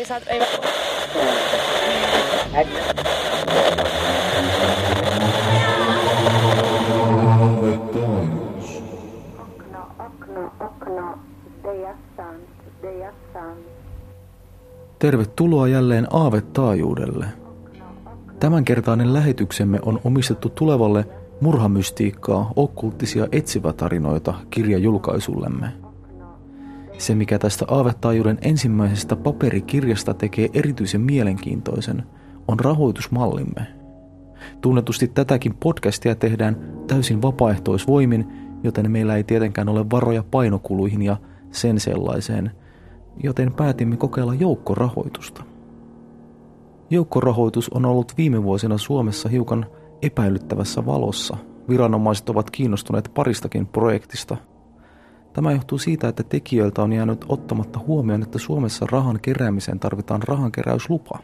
ei saa. Tervetuloa jälleen Aave Taajuudelle. Tämänkertainen lähetyksemme on omistettu tulevalle murhamystiikkaa, okkulttisia etsivätarinoita kirjajulkaisullemme. Se, mikä tästä Aavetaajuuden ensimmäisestä paperikirjasta tekee erityisen mielenkiintoisen, on rahoitusmallimme. Tunnetusti tätäkin podcastia tehdään täysin vapaaehtoisvoimin, joten meillä ei tietenkään ole varoja painokuluihin ja sen sellaiseen, joten päätimme kokeilla joukkorahoitusta. Joukkorahoitus on ollut viime vuosina Suomessa hiukan epäilyttävässä valossa. Viranomaiset ovat kiinnostuneet paristakin projektista. Tämä johtuu siitä, että tekijöiltä on jäänyt ottamatta huomioon, että Suomessa rahan keräämiseen tarvitaan rahankeräyslupa.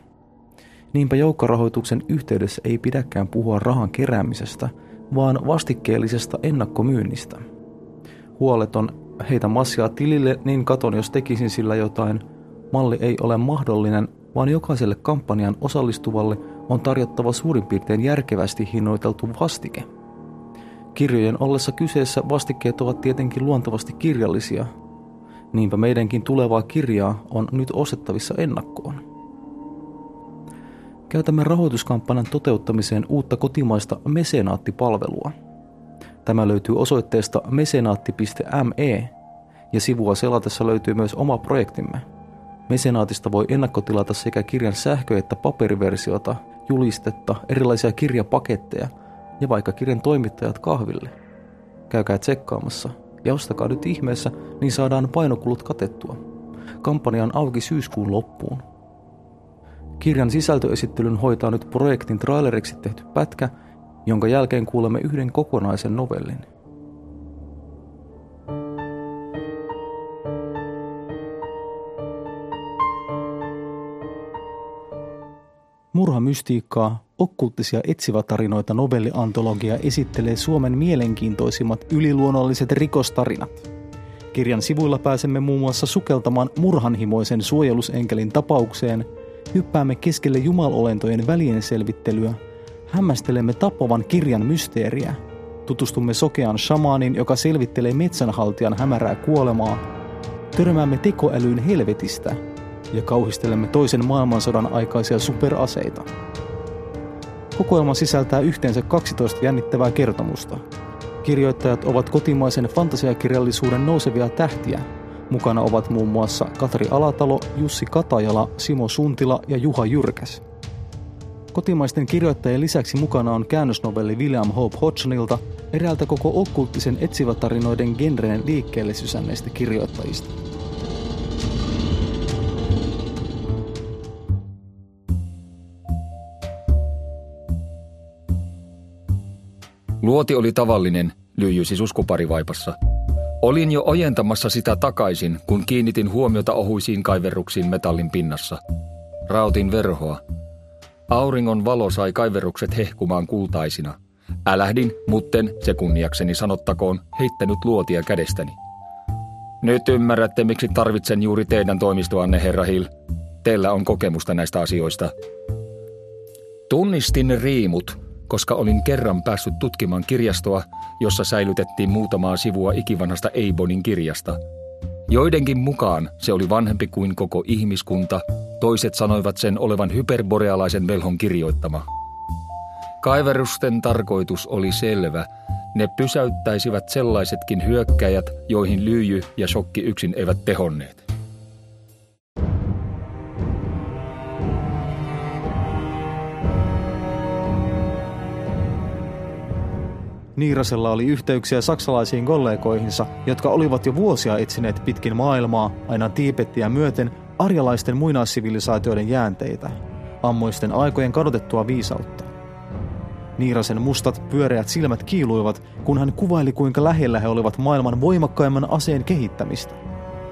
Niinpä joukkorahoituksen yhteydessä ei pidäkään puhua rahan keräämisestä, vaan vastikkeellisesta ennakkomyynnistä. Huoleton heitä massia tilille, niin katon jos tekisin sillä jotain. Malli ei ole mahdollinen, vaan jokaiselle kampanjan osallistuvalle on tarjottava suurin piirtein järkevästi hinnoiteltu vastike. Kirjojen ollessa kyseessä vastikkeet ovat tietenkin luontevasti kirjallisia. Niinpä meidänkin tulevaa kirjaa on nyt ostettavissa ennakkoon. Käytämme rahoituskampanjan toteuttamiseen uutta kotimaista mesenaattipalvelua. Tämä löytyy osoitteesta mesenaatti.me ja sivua selatessa löytyy myös oma projektimme. Mesenaatista voi ennakkotilata sekä kirjan sähkö- että paperiversiota, julistetta, erilaisia kirjapaketteja ja vaikka kirjan toimittajat kahville. Käykää tsekkaamassa ja ostakaa nyt ihmeessä, niin saadaan painokulut katettua. Kampanja on auki syyskuun loppuun. Kirjan sisältöesittelyn hoitaa nyt projektin traileriksi tehty pätkä, jonka jälkeen kuulemme yhden kokonaisen novellin. Murhamystiikkaa, okkulttisia etsivätarinoita novelliantologia esittelee Suomen mielenkiintoisimmat yliluonnolliset rikostarinat. Kirjan sivuilla pääsemme muun muassa sukeltamaan murhanhimoisen suojelusenkelin tapaukseen, hyppäämme keskelle jumalolentojen välienselvittelyä, hämmästelemme tappavan kirjan mysteeriä, tutustumme sokean shamaaniin, joka selvittelee metsänhaltijan hämärää kuolemaa, törmäämme tekoälyyn helvetistä ja kauhistelemme toisen maailmansodan aikaisia superaseita. Kokoelma sisältää yhteensä 12 jännittävää kertomusta. Kirjoittajat ovat kotimaisen fantasiakirjallisuuden nousevia tähtiä. Mukana ovat muun muassa Katri Alatalo, Jussi Katajala, Simo Suntila ja Juha Jyrkäs. Kotimaisten kirjoittajien lisäksi mukana on käännösnovelli William Hope Hodgsonilta, eräältä koko okkulttisen etsivätarinoiden genreen liikkeelle sysänneistä kirjoittajista. Luoti oli tavallinen, lyijysi suskuparivaipassa. Olin jo ojentamassa sitä takaisin, kun kiinnitin huomiota ohuisiin kaiverruksiin metallin pinnassa. Rautin verhoa. Auringon valo sai kaiverrukset hehkumaan kultaisina. Älähdin, mutten, se kunniakseni sanottakoon, heittänyt luotia kädestäni. Nyt ymmärrätte, miksi tarvitsen juuri teidän toimistoanne, herra Hill. Teillä on kokemusta näistä asioista. Tunnistin riimut, koska olin kerran päässyt tutkimaan kirjastoa, jossa säilytettiin muutamaa sivua ikivanhasta Eibonin kirjasta. Joidenkin mukaan se oli vanhempi kuin koko ihmiskunta, toiset sanoivat sen olevan hyperborealaisen velhon kirjoittama. Kaiverusten tarkoitus oli selvä. Ne pysäyttäisivät sellaisetkin hyökkäjät, joihin lyijy ja shokki yksin eivät tehonneet. Niirasella oli yhteyksiä saksalaisiin kollegoihinsa, jotka olivat jo vuosia etsineet pitkin maailmaa, aina Tiibettiä myöten, arjalaisten muinaissivilisaatioiden jäänteitä, ammoisten aikojen kadotettua viisautta. Niirasen mustat, pyöreät silmät kiiluivat, kun hän kuvaili, kuinka lähellä he olivat maailman voimakkaimman aseen kehittämistä.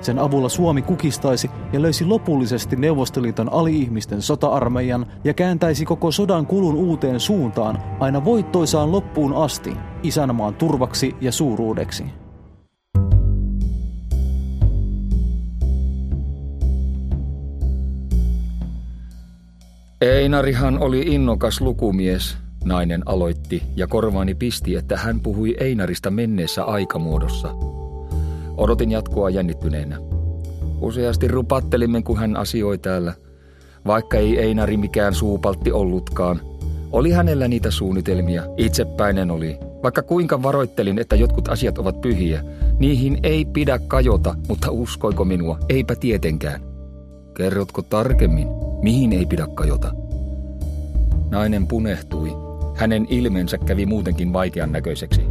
Sen avulla Suomi kukistaisi ja löysi lopullisesti Neuvostoliiton ali-ihmisten sota-armeijan ja kääntäisi koko sodan kulun uuteen suuntaan aina voittoisaan loppuun asti, isänmaan turvaksi ja suuruudeksi. Einarihan oli innokas lukumies, nainen aloitti ja korvaani pisti, että hän puhui Einarista menneessä aikamuodossa. Odotin jatkoa jännittyneenä. Useasti rupattelimme, kun hän asioi täällä. Vaikka ei Einari mikään suupaltti ollutkaan, oli hänellä niitä suunnitelmia. Itsepäinen oli. Vaikka kuinka varoittelin, että jotkut asiat ovat pyhiä, niihin ei pidä kajota, mutta uskoiko minua? Eipä tietenkään. Kerrotko tarkemmin, mihin ei pidä kajota? Nainen punehtui. Hänen ilmeensä kävi muutenkin vaikean näköiseksi.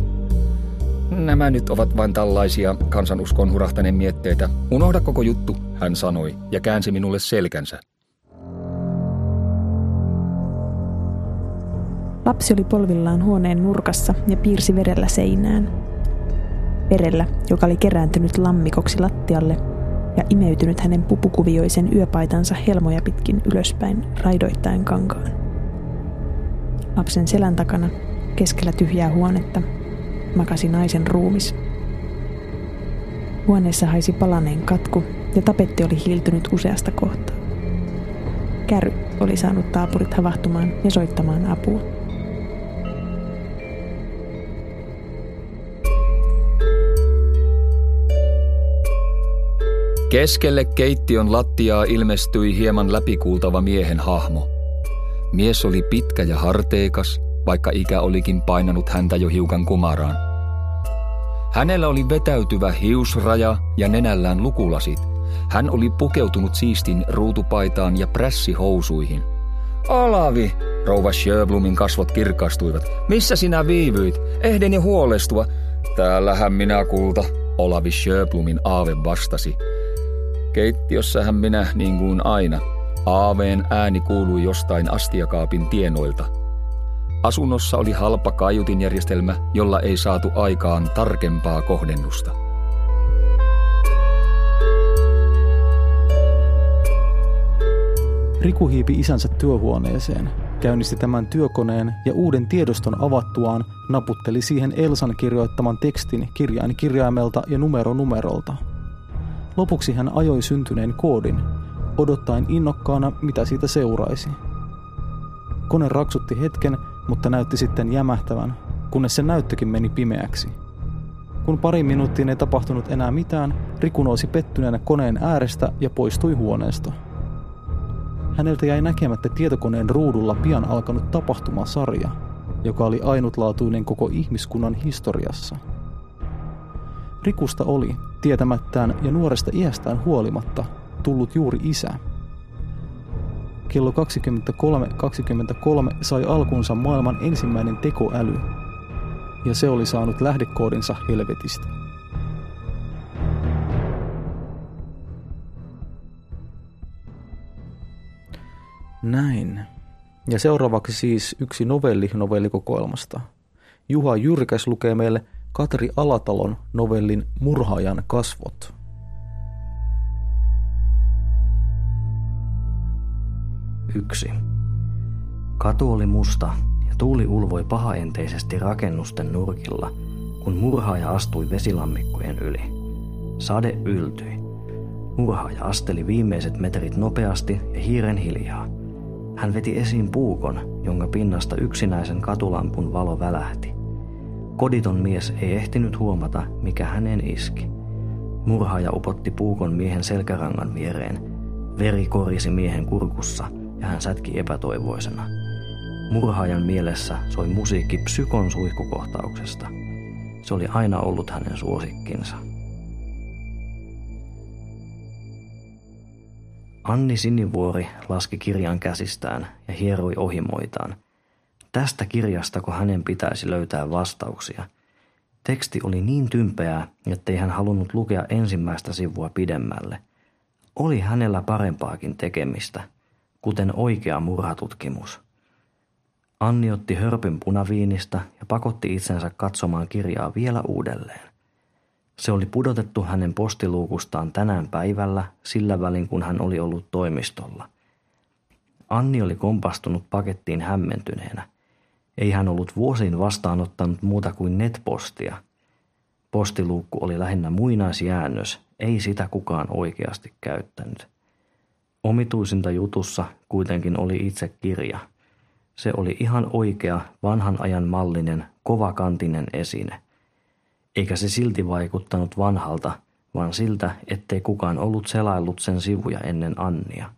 Nämä nyt ovat vain tällaisia kansanuskoon hurahtaneen mietteitä. Unohda koko juttu, hän sanoi ja käänsi minulle selkänsä. Lapsi oli polvillaan huoneen nurkassa ja piirsi verellä seinään. Verellä, joka oli kerääntynyt lammikoksi lattialle ja imeytynyt hänen pupukuvioisen yöpaitansa helmoja pitkin ylöspäin raidoittain kankaan. Lapsen selän takana, keskellä tyhjää huonetta, makasi naisen ruumis. Huoneessa haisi palaneen katku ja tapetti oli hiiltynyt useasta kohtaa. Käry oli saanut taapurit havahtumaan ja soittamaan apua. Keskelle keittiön lattiaa ilmestyi hieman läpikuultava miehen hahmo. Mies oli pitkä ja harteikas, vaikka ikä olikin painanut häntä jo hiukan kumaraan. Hänellä oli vetäytyvä hiusraja ja nenällään lukulasit. Hän oli pukeutunut siistin ruutupaitaan ja prässihousuihin. Olavi! Rouva Sjöblumin kasvot kirkastuivat. Missä sinä viivyit? Ehden jo huolestua. Täällähän minä kulta, Olavi Sjöblumin Aave vastasi. Keittiössähän minä niin kuin aina. Aaveen ääni kuului jostain astiakaapin tienoilta. Asunnossa oli halpa kaiutinjärjestelmä, jolla ei saatu aikaan tarkempaa kohdennusta. Riku hiipi isänsä työhuoneeseen, käynnisti tämän työkoneen ja uuden tiedoston avattuaan naputteli siihen Elsan kirjoittaman tekstin kirjain kirjaimelta ja numero numerolta. Lopuksi hän ajoi syntyneen koodin, odottaen innokkaana, mitä siitä seuraisi. Kone raksutti hetken, mutta näytti sitten jämähtävän, kunnes se näyttökin meni pimeäksi. Kun pari minuuttiin ei tapahtunut enää mitään, Riku nousi pettyneenä koneen äärestä ja poistui huoneesta. Häneltä jäi näkemättä tietokoneen ruudulla pian alkanut tapahtumasarja, joka oli ainutlaatuinen koko ihmiskunnan historiassa. Rikusta oli, tietämättään ja nuoresta iästään huolimatta, tullut juuri isä. Kello 23.23 sai alkunsa maailman ensimmäinen tekoäly, ja se oli saanut lähdekoodinsa helvetistä. Näin. Ja seuraavaksi siis yksi novelli novellikokoelmasta. Juha Jyrkäs lukee meille Katri Alatalon novellin Murhaajan kasvot. Yksi. Katu oli musta ja tuuli ulvoi pahaenteisesti rakennusten nurkilla, kun murhaaja astui vesilammikkojen yli. Sade yltyi. Murhaaja asteli viimeiset metrit nopeasti ja hiiren hiljaa. Hän veti esiin puukon, jonka pinnasta yksinäisen katulampun valo välähti. Koditon mies ei ehtinyt huomata, mikä häneen iski. Murhaaja upotti puukon miehen selkärangan viereen. Veri korisi miehen kurkussa ja hän sätki epätoivoisena. Murhaajan mielessä soi musiikki Psykon suihkukohtauksesta. Se oli aina ollut hänen suosikkinsa. Anni Sinivuori laski kirjan käsistään ja hieroi ohimoitaan. Tästä kirjastako hänen pitäisi löytää vastauksia? Teksti oli niin tympeää, ettei hän halunnut lukea ensimmäistä sivua pidemmälle. Oli hänellä parempaakin tekemistä, kuten oikea murhatutkimus. Anni otti hörpyn punaviinistä ja pakotti itsensä katsomaan kirjaa vielä uudelleen. Se oli pudotettu hänen postiluukustaan tänään päivällä sillä välin, kun hän oli ollut toimistolla. Anni oli kompastunut pakettiin hämmentyneenä. Ei hän ollut vuosiin vastaanottanut muuta kuin netpostia. Postiluukku oli lähinnä muinaisjäännös, ei sitä kukaan oikeasti käyttänyt. Omituisinta jutussa kuitenkin oli itse kirja. Se oli ihan oikea, vanhan ajan mallinen, kovakantinen esine. Eikä se silti vaikuttanut vanhalta, vaan siltä, ettei kukaan ollut selaillut sen sivuja ennen Annia.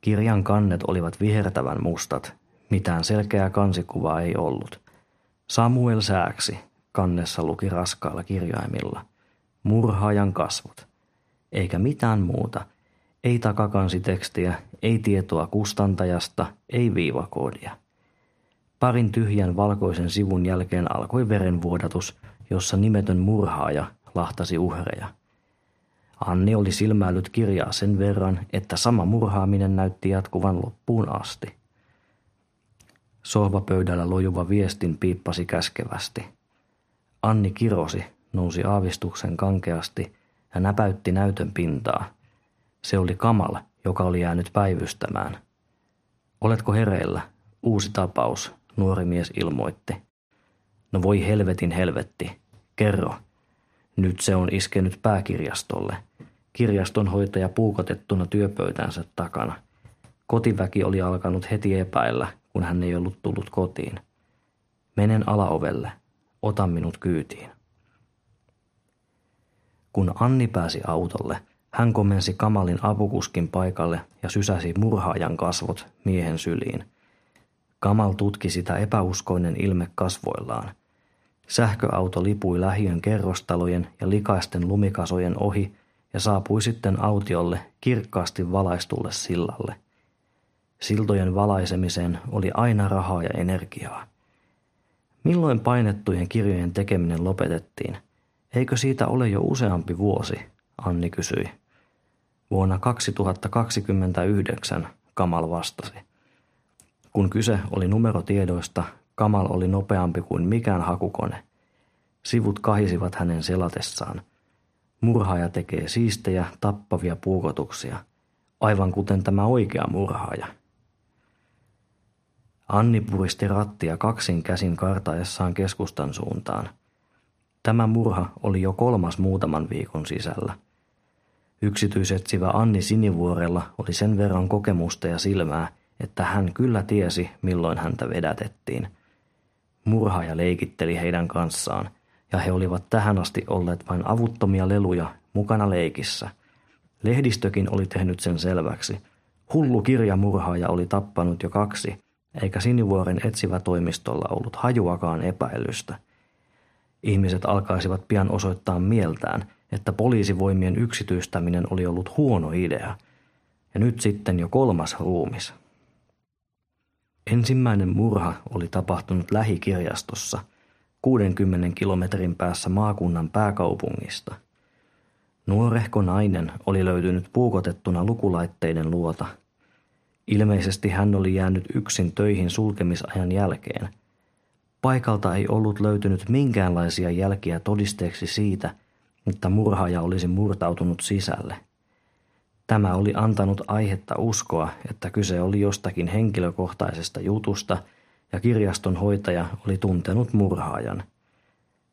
Kirjan kannet olivat vihertävän mustat. Mitään selkeää kansikuvaa ei ollut. Samuel Sääksi kannessa luki raskailla kirjaimilla. Murhaajan kasvot. Eikä mitään muuta. Ei takakansitekstiä, ei tietoa kustantajasta, ei viivakoodia. Parin tyhjän valkoisen sivun jälkeen alkoi verenvuodatus, jossa nimetön murhaaja lahtasi uhreja. Anni oli silmäillyt kirjaa sen verran, että sama murhaaminen näytti jatkuvan loppuun asti. Sohvapöydällä lojuva viestin piippasi käskevästi. Anni kirosi, nousi aavistuksen kankeasti ja näpäytti näytön pintaa. Se oli Kamal, joka oli jäänyt päivystämään. "Oletko hereillä? Uusi tapaus", nuori mies ilmoitti. "No voi helvetin helvetti. Kerro. Nyt se on iskenyt pääkirjastolle." Kirjastonhoitaja puukotettuna työpöytänsä takana. Kotiväki oli alkanut heti epäillä, kun hän ei ollut tullut kotiin. "Menen alaovelle. Ota minut kyytiin." Kun Anni pääsi autolle, hän komensi Kamalin apukuskin paikalle ja sysäsi murhaajan kasvot miehen syliin. Kamal tutki sitä epäuskoinen ilme kasvoillaan. Sähköauto lipui lähiön kerrostalojen ja likaisten lumikasojen ohi ja saapui sitten autiolle kirkkaasti valaistulle sillalle. Siltojen valaisemiseen oli aina rahaa ja energiaa. Milloin painettujen kirjojen tekeminen lopetettiin? "Eikö siitä ole jo useampi vuosi?" Anni kysyi. "Vuonna 2029, Kamal vastasi. Kun kyse oli numerotiedoista, Kamal oli nopeampi kuin mikään hakukone. Sivut kahisivat hänen selatessaan. Murhaaja tekee siistejä, tappavia puukotuksia. Aivan kuten tämä oikea murhaaja. Anni puristi rattia kaksin käsin kartaessaan keskustan suuntaan. Tämä murha oli jo kolmas muutaman viikon sisällä. Yksityisetsivä Anni Sinivuorella oli sen verran kokemusta ja silmää, että hän kyllä tiesi, milloin häntä vedätettiin. Murhaaja leikitteli heidän kanssaan, ja he olivat tähän asti olleet vain avuttomia leluja mukana leikissä. Lehdistökin oli tehnyt sen selväksi. Hullu kirjamurhaaja oli tappanut jo kaksi, eikä Sinivuoren etsivä toimistolla ollut hajuakaan epäilystä. Ihmiset alkaisivat pian osoittaa mieltään, että poliisivoimien yksityistäminen oli ollut huono idea. Ja nyt sitten jo kolmas ruumis. Ensimmäinen murha oli tapahtunut lähikirjastossa, 60 kilometrin päässä maakunnan pääkaupungista. Nuorehko nainen oli löytynyt puukotettuna lukulaitteiden luota. Ilmeisesti hän oli jäänyt yksin töihin sulkemisajan jälkeen. Paikalta ei ollut löytynyt minkäänlaisia jälkiä todisteeksi siitä, että murhaaja olisi murtautunut sisälle. Tämä oli antanut aihetta uskoa, että kyse oli jostakin henkilökohtaisesta jutusta ja kirjaston hoitaja oli tuntenut murhaajan.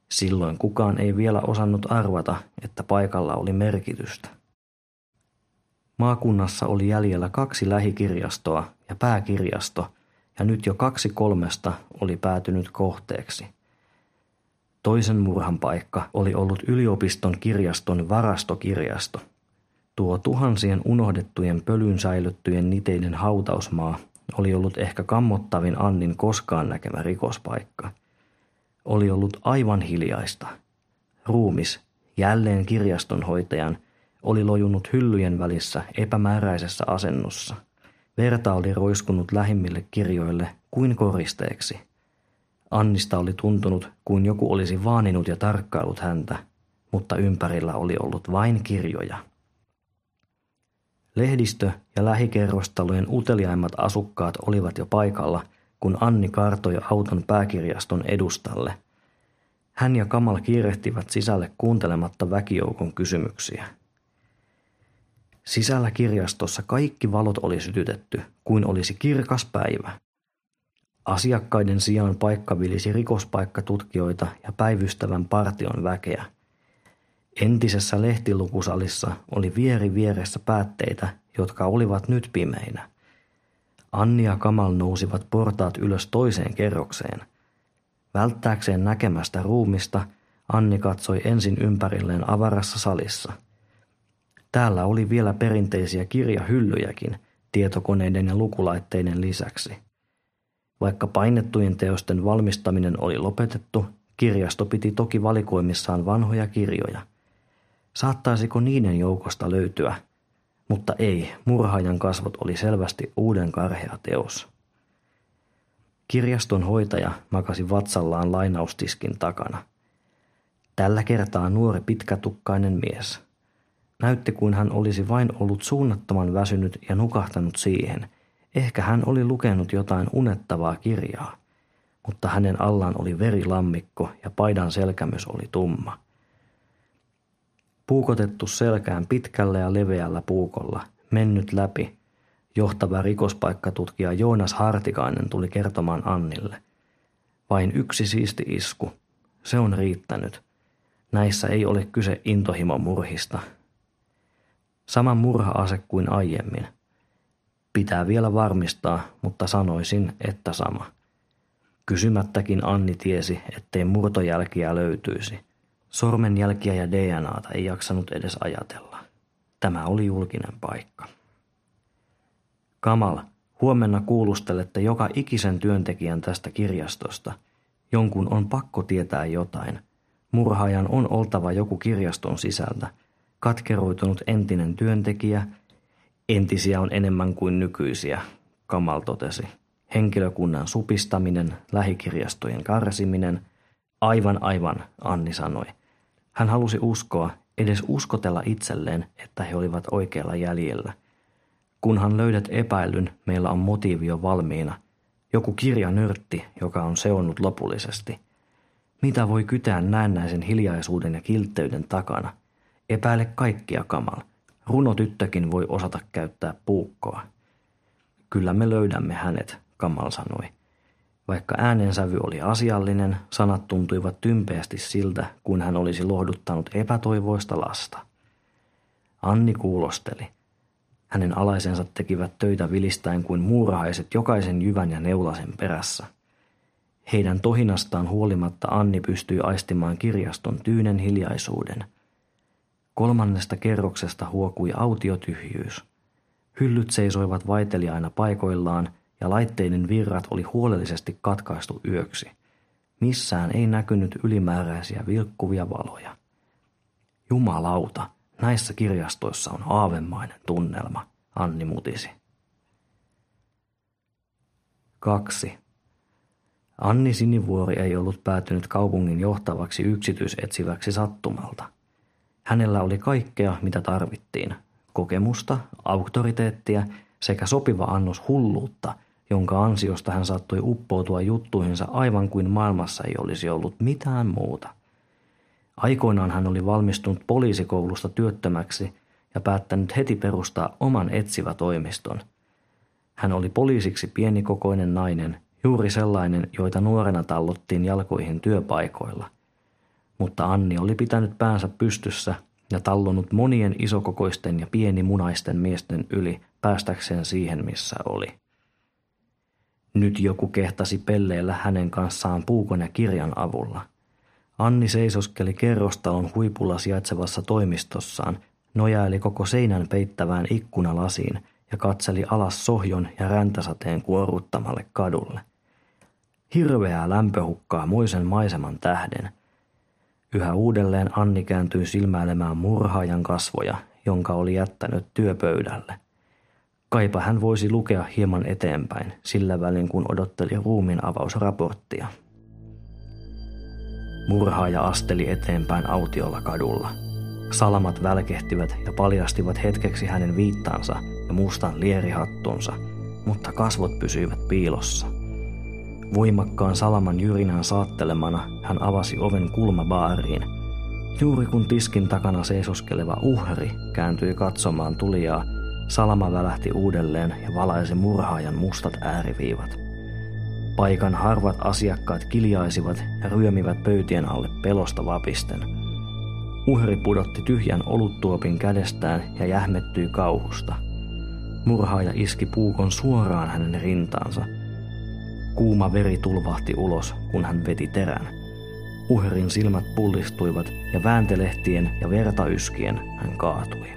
Silloin kukaan ei vielä osannut arvata, että paikalla oli merkitystä. Maakunnassa oli jäljellä 2 lähikirjastoa ja pääkirjasto, ja nyt jo 2 3 oli päätynyt kohteeksi. Toisen murhan paikka oli ollut yliopiston kirjaston varastokirjasto. Tuo tuhansien unohdettujen pölyn säilyttyjen niteiden hautausmaa oli ollut ehkä kammottavin Annin koskaan näkemä rikospaikka. Oli ollut aivan hiljaista. Ruumis, jälleen kirjastonhoitajan, oli lojunut hyllyjen välissä epämääräisessä asennossa. Verta oli roiskunut lähimmille kirjoille kuin koristeeksi. Annista oli tuntunut, kuin joku olisi vaaninut ja tarkkaillut häntä, mutta ympärillä oli ollut vain kirjoja. Lehdistö ja lähikerrostalojen uteliaimmat asukkaat olivat jo paikalla, kun Anni kaartoi auton pääkirjaston edustalle. Hän ja Kamal kiirehtivät sisälle kuuntelematta väkijoukon kysymyksiä. Sisällä kirjastossa kaikki valot oli sytytetty, kuin olisi kirkas päivä. Asiakkaiden sijaan paikka vilisi rikospaikkatutkijoita ja päivystävän partion väkeä. Entisessä lehtilukusalissa oli vieri vieressä päätteitä, jotka olivat nyt pimeinä. Anni ja Kamal nousivat portaat ylös toiseen kerrokseen. Välttääkseen näkemästä ruumista, Anni katsoi ensin ympärilleen avarassa salissa. Täällä oli vielä perinteisiä kirjahyllyjäkin tietokoneiden ja lukulaitteiden lisäksi. Vaikka painettujen teosten valmistaminen oli lopetettu, kirjasto piti toki valikoimissaan vanhoja kirjoja. Saattaisiko niiden joukosta löytyä? Mutta ei, Murhaajan kasvot oli selvästi uuden karhea teos. Kirjaston hoitaja makasi vatsallaan lainaustiskin takana. Tällä kertaa nuori pitkätukkainen mies. Näytti kuin hän olisi vain ollut suunnattoman väsynyt ja nukahtanut siihen. Ehkä hän oli lukenut jotain unettavaa kirjaa, mutta hänen allaan oli verilammikko ja paidan selkämys oli tumma. Puukotettu selkään pitkällä ja leveällä puukolla, mennyt läpi, johtava rikospaikkatutkija Joonas Hartikainen tuli kertomaan Annille. Vain yksi siisti isku. Se on riittänyt. Näissä ei ole kyse intohimomurhista. Sama murha-ase kuin aiemmin. Pitää vielä varmistaa, mutta sanoisin, että sama. Kysymättäkin Anni tiesi, ettei murtojälkiä löytyisi. Sormenjälkiä ja DNAta ei jaksanut edes ajatella. Tämä oli julkinen paikka. Kamal, huomenna kuulustelette joka ikisen työntekijän tästä kirjastosta. Jonkun on pakko tietää jotain. Murhaajan on oltava joku kirjaston sisältä. Katkeroitunut entinen työntekijä. Entisiä on enemmän kuin nykyisiä, Kamal totesi. Henkilökunnan supistaminen, lähikirjastojen karsiminen. Aivan, Anni sanoi. Hän halusi uskoa, edes uskotella itselleen, että he olivat oikealla jäljellä. Kunhan löydät epäilyn, meillä on motiivi jo valmiina. Joku kirjanörtti, joka on seonnut lopullisesti. Mitä voi kytää näennäisen hiljaisuuden ja kiltteyden takana? Epäile kaikkia, Kamal. Runotyttökin voi osata käyttää puukkoa. Kyllä me löydämme hänet, Kamal sanoi. Vaikka äänensävy oli asiallinen, sanat tuntuivat tympeästi siltä, kuin hän olisi lohduttanut epätoivoista lasta. Anni kuulosteli. Hänen alaisensa tekivät töitä vilistäen kuin muurahaiset jokaisen jyvän ja neulasen perässä. Heidän tohinastaan huolimatta Anni pystyi aistimaan kirjaston tyynen hiljaisuuden. Kolmannesta kerroksesta huokui autiotyhjyys. Hyllyt seisoivat vaiteliaina paikoillaan, ja laitteiden virrat oli huolellisesti katkaistu yöksi. Missään ei näkynyt ylimääräisiä vilkkuvia valoja. Jumalauta, näissä kirjastoissa on aavemainen tunnelma, Anni mutisi. 2. Anni Sinivuori ei ollut päätynyt kaupungin johtavaksi yksityisetsiväksi sattumalta. Hänellä oli kaikkea, mitä tarvittiin. Kokemusta, auktoriteettia sekä sopiva annos hulluutta, jonka ansiosta hän saattoi uppoutua juttuihinsa aivan kuin maailmassa ei olisi ollut mitään muuta. Aikoinaan hän oli valmistunut poliisikoulusta työttömäksi ja päättänyt heti perustaa oman etsivä toimiston. Hän oli poliisiksi pienikokoinen nainen, juuri sellainen, joita nuorena tallottiin jalkoihin työpaikoilla. Mutta Anni oli pitänyt päänsä pystyssä ja tallonut monien isokokoisten ja pienimunaisten miesten yli päästäkseen siihen, missä oli. Nyt joku kehtasi pelleillä hänen kanssaan puukon ja kirjan avulla. Anni seisoskeli kerrostalon huipulla sijaitsevassa toimistossaan, nojaili koko seinän peittävään ikkunalasiin ja katseli alas sohjon ja räntäsateen kuoruttamalle kadulle. Hirveää lämpöhukkaa moisen maiseman tähden. Yhä uudelleen Anni kääntyi silmäilemään murhaajan kasvoja, jonka oli jättänyt työpöydälle. Kaipa hän voisi lukea hieman eteenpäin, sillä välin kun odotteli ruumiinavausraporttia. Murhaaja asteli eteenpäin autiolla kadulla. Salamat välkehtivät ja paljastivat hetkeksi hänen viittaansa ja mustan lierihattunsa, mutta kasvot pysyivät piilossa. Voimakkaan salaman jyrinän saattelemana hän avasi oven kulmabaariin. Juuri kun tiskin takana seisoskeleva uhri kääntyi katsomaan tulijaa, salama välähti uudelleen ja valaisi murhaajan mustat ääriviivat. Paikan harvat asiakkaat kiljaisivat ja ryömivät pöytien alle pelosta vapisten. Uhri pudotti tyhjän oluttuopin kädestään ja jähmettyi kauhusta. Murhaaja iski puukon suoraan hänen rintaansa. Kuuma veri tulvahti ulos, kun hän veti terän. Uhrin silmät pullistuivat ja vääntelehtien ja verta yskien hän kaatui.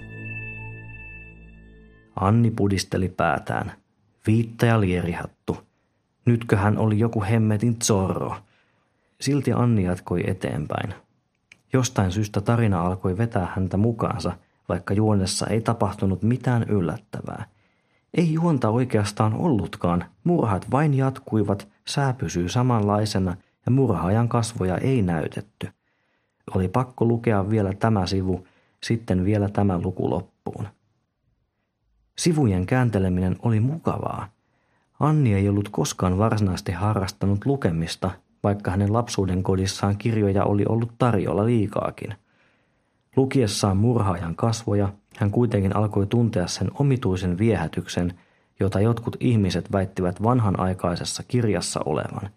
Anni pudisteli päätään. Viittäjä lierihattu. Nytkö hän oli joku hemmetin zorro? Silti Anni jatkoi eteenpäin. Jostain syystä tarina alkoi vetää häntä mukaansa, vaikka juonessa ei tapahtunut mitään yllättävää. Ei juonta oikeastaan ollutkaan, murhat vain jatkuivat, sää pysyy samanlaisena ja murhaajan kasvoja ei näytetty. Oli pakko lukea vielä tämä sivu, sitten vielä tämä luku loppuun. Sivujen käänteleminen oli mukavaa. Anni ei ollut koskaan varsinaisesti harrastanut lukemista, vaikka hänen lapsuuden kodissaan kirjoja oli ollut tarjolla liikaakin. Lukiessaan murhaajan kasvoja hän kuitenkin alkoi tuntea sen omituisen viehätyksen, jota jotkut ihmiset väittivät vanhanaikaisessa kirjassa olevan.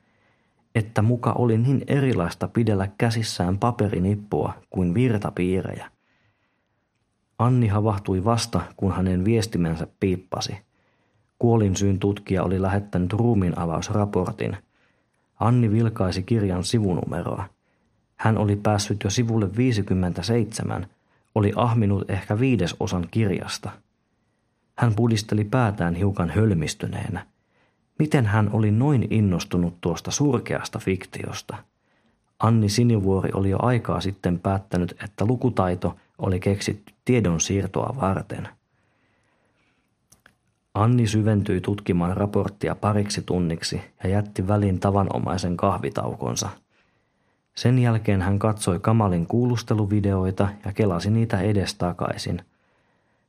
Että muka oli niin erilaista pidellä käsissään paperinippua kuin virtapiirejä. Anni havahtui vasta, kun hänen viestimensä piippasi. Kuolinsyyn tutkija oli lähettänyt ruumiinavausraportin. Anni vilkaisi kirjan sivunumeroa. Hän oli päässyt jo sivulle 57, oli ahminut ehkä 5/10 kirjasta. Hän pudisteli päätään hiukan hölmistyneenä. Miten hän oli noin innostunut tuosta surkeasta fiktiosta? Anni Sinivuori oli jo aikaa sitten päättänyt, että lukutaito oli keksitty tiedonsiirtoa varten. Anni syventyi tutkimaan raporttia pariksi tunniksi ja jätti väliin tavanomaisen kahvitaukonsa. Sen jälkeen hän katsoi kamalin kuulusteluvideoita ja kelasi niitä edestakaisin.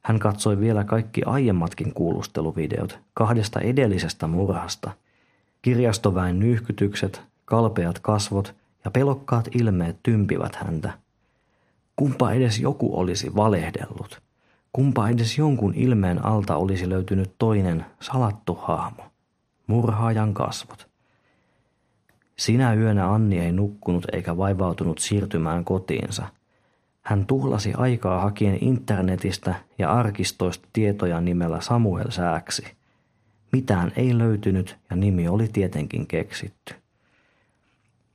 Hän katsoi vielä kaikki aiemmatkin kuulusteluvideot 2 edellisestä murhasta. Kirjastoväen nyyhkytykset, kalpeat kasvot ja pelokkaat ilmeet tympivät häntä. Kumpa edes joku olisi valehdellut. Kumpa edes jonkun ilmeen alta olisi löytynyt toinen, salattu hahmo. Murhaajan kasvot. Sinä yönä Anni ei nukkunut eikä vaivautunut siirtymään kotiinsa. Hän tuhlasi aikaa hakien internetistä ja arkistoista tietoja nimellä Samuel Sääksi. Mitään ei löytynyt ja nimi oli tietenkin keksitty.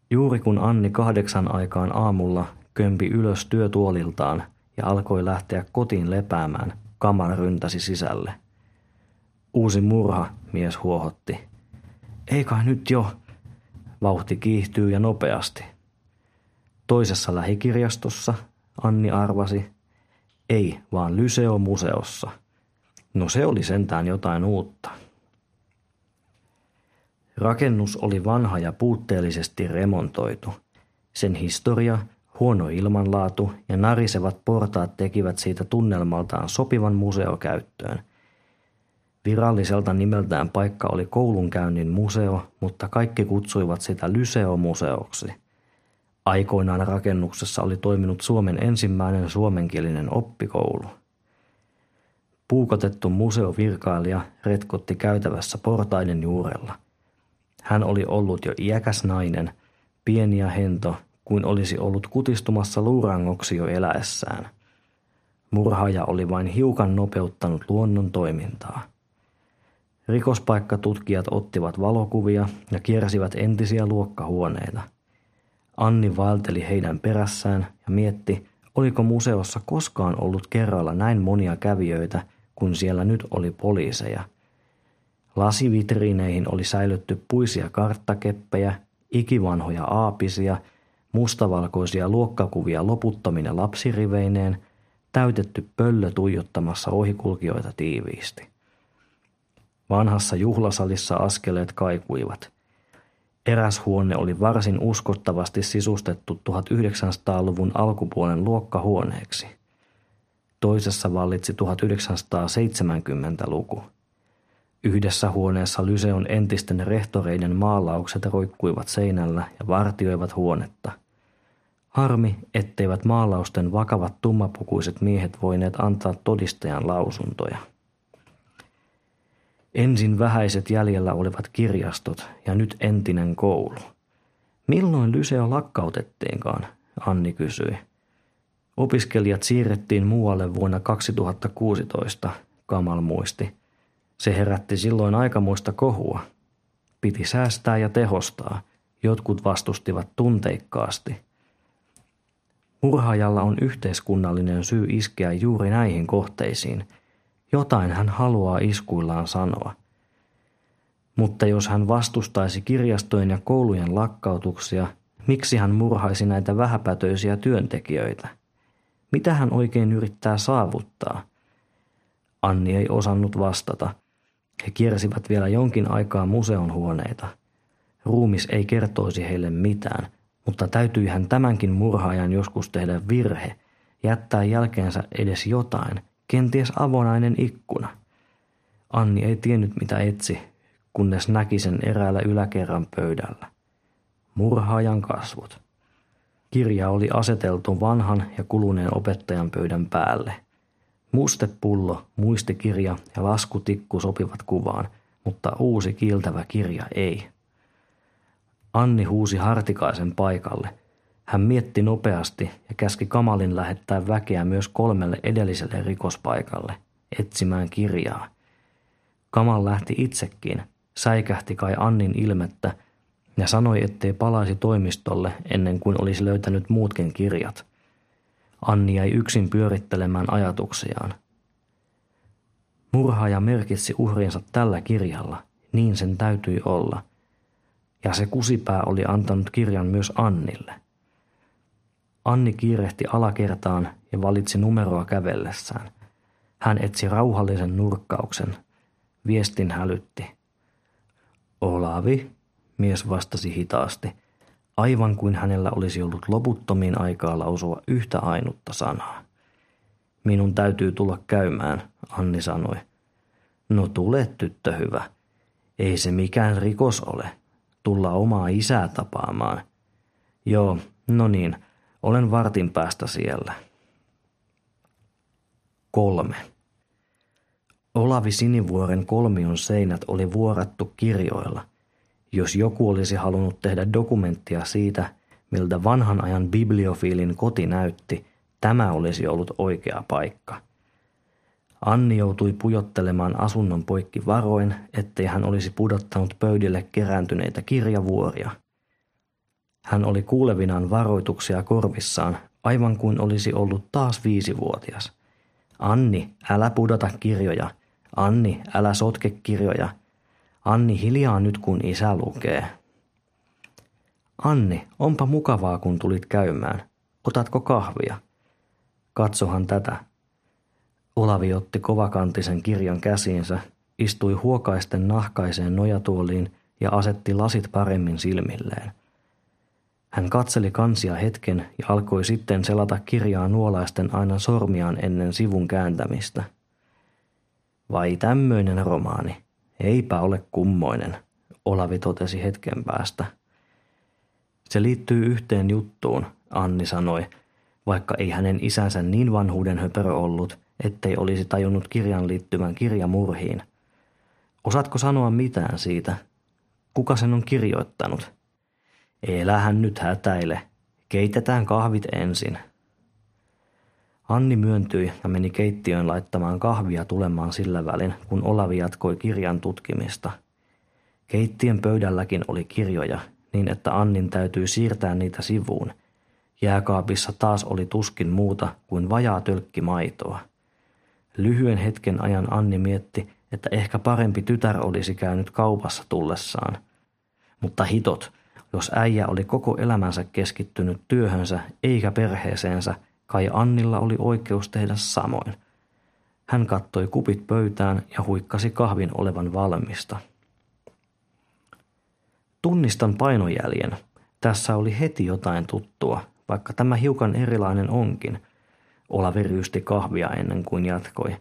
Juuri kun Anni 8 aikaan aamulla kömpi ylös työtuoliltaan ja alkoi lähteä kotiin lepäämään, kamala ryntäsi sisälle. Uusi murha, mies huohotti. Eikä nyt jo. Vauhti kiihtyy ja nopeasti. Toisessa lähikirjastossa, Anni arvasi, ei vaan Lyseo-museossa. No se oli sentään jotain uutta. Rakennus oli vanha ja puutteellisesti remontoitu. Sen historia, huono ilmanlaatu ja narisevat portaat tekivät siitä tunnelmaltaan sopivan museokäyttöön. Viralliselta nimeltään paikka oli koulunkäynnin museo, mutta kaikki kutsuivat sitä Lyseo-museoksi. Aikoinaan rakennuksessa oli toiminut Suomen ensimmäinen suomenkielinen oppikoulu. Puukotettu museovirkailija retkotti käytävässä portaiden juurella. Hän oli ollut jo iäkäs nainen, pieni ja hento, kuin olisi ollut kutistumassa luurangoksi jo eläessään. Murhaaja oli vain hiukan nopeuttanut luonnon toimintaa. Rikospaikkatutkijat ottivat valokuvia ja kiersivät entisiä luokkahuoneita. Anni vaelteli heidän perässään ja mietti, oliko museossa koskaan ollut kerralla näin monia kävijöitä, kun siellä nyt oli poliiseja. Lasivitriineihin oli säilytty puisia karttakeppejä, ikivanhoja aapisia, mustavalkoisia luokkakuvia loputtomina lapsiriveineen, täytetty pöllö tuijottamassa ohikulkijoita tiiviisti. Vanhassa juhlasalissa askeleet kaikuivat. Eräs huone oli varsin uskottavasti sisustettu 1900-luvun alkupuolen luokkahuoneeksi. Toisessa vallitsi 1970-luku. Yhdessä huoneessa Lyseon entisten rehtoreiden maalaukset roikkuivat seinällä ja vartioivat huonetta. Harmi, etteivät maalausten vakavat tummapukuiset miehet voineet antaa todistajan lausuntoja. Ensin vähäiset jäljellä olivat kirjastot ja nyt entinen koulu. Milloin Lyseo lakkautettiinkaan, Anni kysyi. Opiskelijat siirrettiin muualle vuonna 2016, Kamal muisti. Se herätti silloin aikamoista kohua. Piti säästää ja tehostaa. Jotkut vastustivat tunteikkaasti. Murhaajalla on yhteiskunnallinen syy iskeä juuri näihin kohteisiin. Jotain hän haluaa iskuillaan sanoa. Mutta jos hän vastustaisi kirjastojen ja koulujen lakkautuksia, miksi hän murhaisi näitä vähäpätöisiä työntekijöitä? Mitä hän oikein yrittää saavuttaa? Anni ei osannut vastata. He kiersivät vielä jonkin aikaa museon huoneita. Ruumis ei kertoisi heille mitään, mutta täytyihän tämänkin murhaajan joskus tehdä virhe, jättää jälkeensä edes jotain, kenties avonainen ikkuna. Anni ei tiennyt mitä etsi, kunnes näki sen eräällä yläkerran pöydällä. Murhaajan kasvot. Kirja oli aseteltu vanhan ja kuluneen opettajan pöydän päälle. Mustepullo, muistikirja ja laskutikku sopivat kuvaan, mutta uusi kiiltävä kirja ei. Anni huusi Hartikaisen paikalle. Hän mietti nopeasti ja käski Kamalin lähettää väkeä myös 3 edelliselle rikospaikalle, etsimään kirjaa. Kamal lähti itsekin, säikähti kai Annin ilmettä ja sanoi, ettei palaisi toimistolle ennen kuin olisi löytänyt muutkin kirjat. Anni jäi yksin pyörittelemään ajatuksiaan. Murhaaja merkitsi uhrinsa tällä kirjalla, niin sen täytyi olla. Ja se kusipää oli antanut kirjan myös Annille. Anni kiirehti alakertaan ja valitsi numeroa kävellessään. Hän etsi rauhallisen nurkkauksen. Viestin hälytti. Olavi, mies vastasi hitaasti, aivan kuin hänellä olisi ollut loputtomiin aikaa lausua yhtä ainutta sanaa. Minun täytyy tulla käymään, Anni sanoi. No tule, tyttö hyvä. Ei se mikään rikos ole. Tulla omaa isää tapaamaan. Joo, no niin, olen vartin päästä siellä. 3. Olavi Sinivuoren kolmion seinät oli vuorattu kirjoilla. Jos joku olisi halunnut tehdä dokumenttia siitä, miltä vanhan ajan bibliofiilin koti näytti, tämä olisi ollut oikea paikka. Anni joutui pujottelemaan asunnon poikki varoen, ettei hän olisi pudottanut pöydille kerääntyneitä kirjavuoria. Hän oli kuulevinaan varoituksia korvissaan, aivan kuin olisi ollut taas 5-vuotias. Anni, älä pudota kirjoja. Anni, älä sotke kirjoja. Anni, hiljaa nyt kun isä lukee. Anni, onpa mukavaa kun tulit käymään. Otatko kahvia? Katsohan tätä. Olavi otti kovakantisen kirjan käsiinsä, istui huokaisten nahkaiseen nojatuoliin ja asetti lasit paremmin silmilleen. Hän katseli kansia hetken ja alkoi sitten selata kirjaa nuolaisten aina sormiaan ennen sivun kääntämistä. Vai tämmöinen romaani, eipä ole kummoinen, Olavi totesi hetken päästä. Se liittyy yhteen juttuun, Anni sanoi, vaikka ei hänen isänsä niin vanhuuden höperö ollut, ettei olisi tajunnut kirjan liittyvän kirjamurhiin. Osaatko sanoa mitään siitä? Kuka sen on kirjoittanut? Elähän nyt hätäile. Keitetään kahvit ensin. Anni myöntyi ja meni keittiöön laittamaan kahvia tulemaan sillä välin, kun Olavi jatkoi kirjan tutkimista. Keittiön pöydälläkin oli kirjoja, niin että Annin täytyi siirtää niitä sivuun. Jääkaapissa taas oli tuskin muuta kuin vajaa tölkki maitoa. Lyhyen hetken ajan Anni mietti, että ehkä parempi tytär olisi käynyt kaupassa tullessaan. Mutta hitot, jos äijä oli koko elämänsä keskittynyt työhönsä eikä perheeseensä, kai Annilla oli oikeus tehdä samoin. Hän kattoi kupit pöytään ja huikkasi kahvin olevan valmista. Tunnistan painojäljen. Tässä oli heti jotain tuttua, vaikka tämä hiukan erilainen onkin. Olavi ryysti kahvia ennen kuin jatkoi.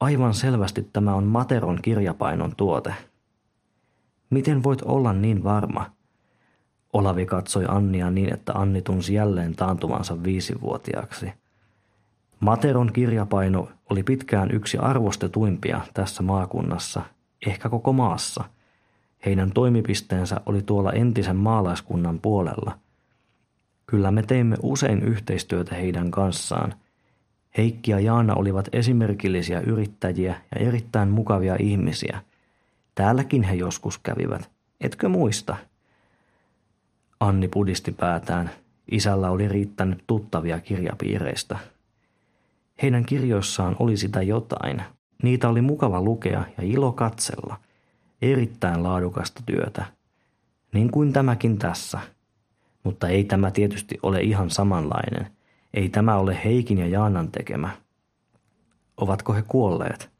Aivan selvästi tämä on Materon kirjapainon tuote. Miten voit olla niin varma? Olavi katsoi Annia niin, että Anni tunsi jälleen taantumansa 5-vuotiaaksi. Materon kirjapaino oli pitkään yksi arvostetuimpia tässä maakunnassa, ehkä koko maassa. Heidän toimipisteensä oli tuolla entisen maalaiskunnan puolella. Kyllä me teimme usein yhteistyötä heidän kanssaan. Heikki ja Jaana olivat esimerkillisiä yrittäjiä ja erittäin mukavia ihmisiä. Täälläkin he joskus kävivät. Etkö muista? Anni pudisti päätään. Isällä oli riittänyt tuttavia kirjapiireistä. Heidän kirjoissaan oli sitä jotain. Niitä oli mukava lukea ja ilo katsella. Erittäin laadukasta työtä. Niin kuin tämäkin tässä. Mutta ei tämä tietysti ole ihan samanlainen. Ei tämä ole Heikin ja Jaanan tekemä. Ovatko he kuolleet?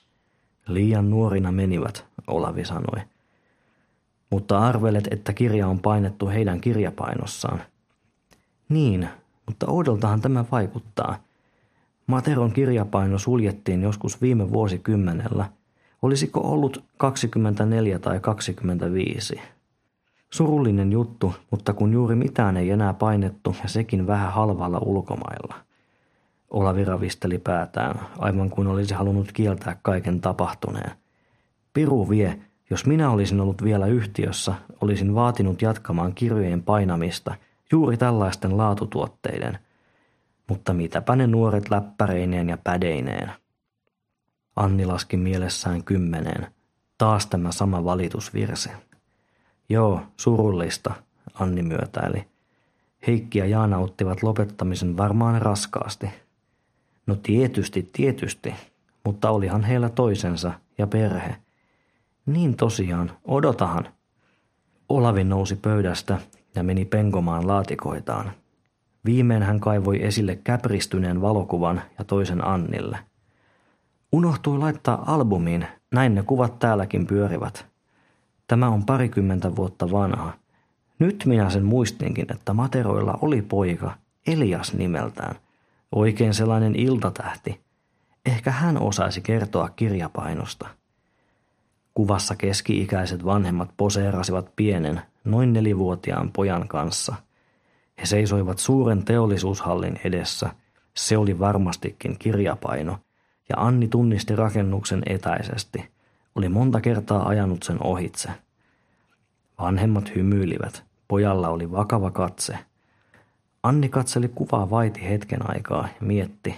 Liian nuorina menivät, Olavi sanoi. Mutta arvelet, että kirja on painettu heidän kirjapainossaan. Niin, mutta oudoltahan tämä vaikuttaa. Materon kirjapaino suljettiin joskus viime vuosikymmenellä. Olisiko ollut 24 tai 25? Surullinen juttu, mutta kun juuri mitään ei enää painettu ja sekin vähän halvalla ulkomailla. Olavi ravisteli päätään, aivan kuin olisi halunnut kieltää kaiken tapahtuneen. Piru vie, jos minä olisin ollut vielä yhtiössä, olisin vaatinut jatkamaan kirjojen painamista juuri tällaisten laatutuotteiden. Mutta mitäpä ne nuoret läppäreineen ja pädeineen. Anni laski mielessään 10. Taas tämä sama valitusvirsi. Joo, surullista, Anni myötäili. Heikki ja Jaana ottivat lopettamisen varmaan raskaasti. No tietysti, mutta olihan heillä toisensa ja perhe. Niin tosiaan, odotahan. Olavi nousi pöydästä ja meni penkomaan laatikoitaan. Viimein hän kaivoi esille käpristyneen valokuvan ja toisen Annille. Unohtui laittaa albumiin, näin ne kuvat täälläkin pyörivät. Tämä on 20 vuotta vanha. Nyt minä sen muistinkin, että Materoilla oli poika, Elias nimeltään. Oikein sellainen iltatähti. Ehkä hän osaisi kertoa kirjapainosta. Kuvassa keski-ikäiset vanhemmat poseerasivat pienen, noin 4-vuotiaan pojan kanssa. He seisoivat suuren teollisuushallin edessä. Se oli varmastikin kirjapaino. Ja Anni tunnisti rakennuksen etäisesti. Oli monta kertaa ajanut sen ohitse. Vanhemmat hymyilivät. Pojalla oli vakava katse. Anni katseli kuvaa vaiti hetken aikaa ja mietti.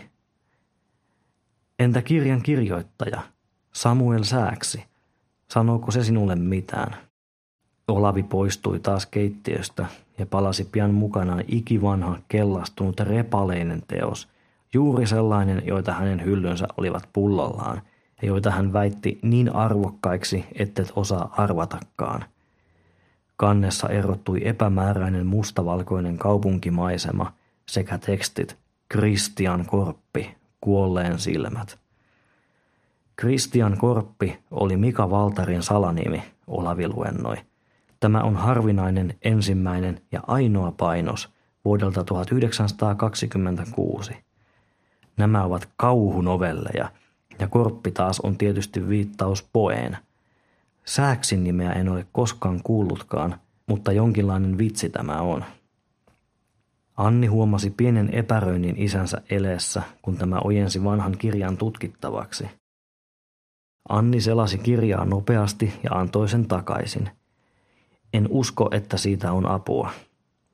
Entä kirjan kirjoittaja? Samuel Sääksi. Sanooko se sinulle mitään? Olavi poistui taas keittiöstä ja palasi pian mukanaan ikivanha, kellastunut repaleinen teos. Juuri sellainen, joita hänen hyllynsä olivat pullollaan ja joita hän väitti niin arvokkaiksi, ettet osaa arvatakaan. Kannessa erottui epämääräinen mustavalkoinen kaupunkimaisema sekä tekstit Christian Korppi, Kuolleen silmät. Christian Korppi oli Mika Valtarin salanimi, Olavi luennoi. Tämä on harvinainen, ensimmäinen ja ainoa painos vuodelta 1926. Nämä ovat kauhunovelleja, ja Korppi taas on tietysti viittaus Poeen. Sääksin nimeä en ole koskaan kuullutkaan, mutta jonkinlainen vitsi tämä on. Anni huomasi pienen epäröinnin isänsä eleessä, kun tämä ojensi vanhan kirjan tutkittavaksi. Anni selasi kirjaa nopeasti ja antoi sen takaisin. En usko, että siitä on apua,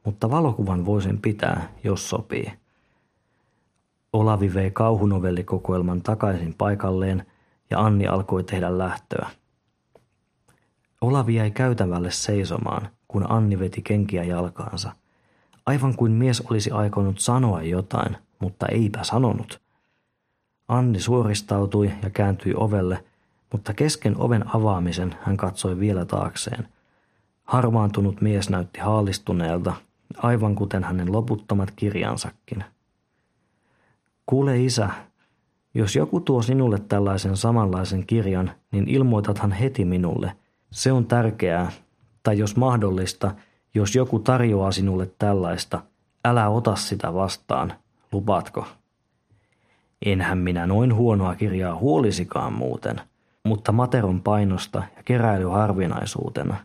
mutta valokuvan voisin pitää, jos sopii. Olavi vei kauhunovellikokoelman takaisin paikalleen ja Anni alkoi tehdä lähtöä. Olavi jäi käytävälle seisomaan, kun Anni veti kenkiä jalkaansa. Aivan kuin mies olisi aikonut sanoa jotain, mutta eipä sanonut. Anni suoristautui ja kääntyi ovelle, mutta kesken oven avaamisen hän katsoi vielä taakseen. Harmaantunut mies näytti haalistuneelta, aivan kuten hänen loputtomat kirjansakin. Kuule isä, jos joku tuo sinulle tällaisen samanlaisen kirjan, niin ilmoitathan heti minulle. Se on tärkeää. Tai jos mahdollista, jos joku tarjoaa sinulle tällaista, älä ota sitä vastaan. Lupaatko? Enhän minä noin huonoa kirjaa huolisikaan muuten, mutta Materon painosta ja keräilyharvinaisuutena.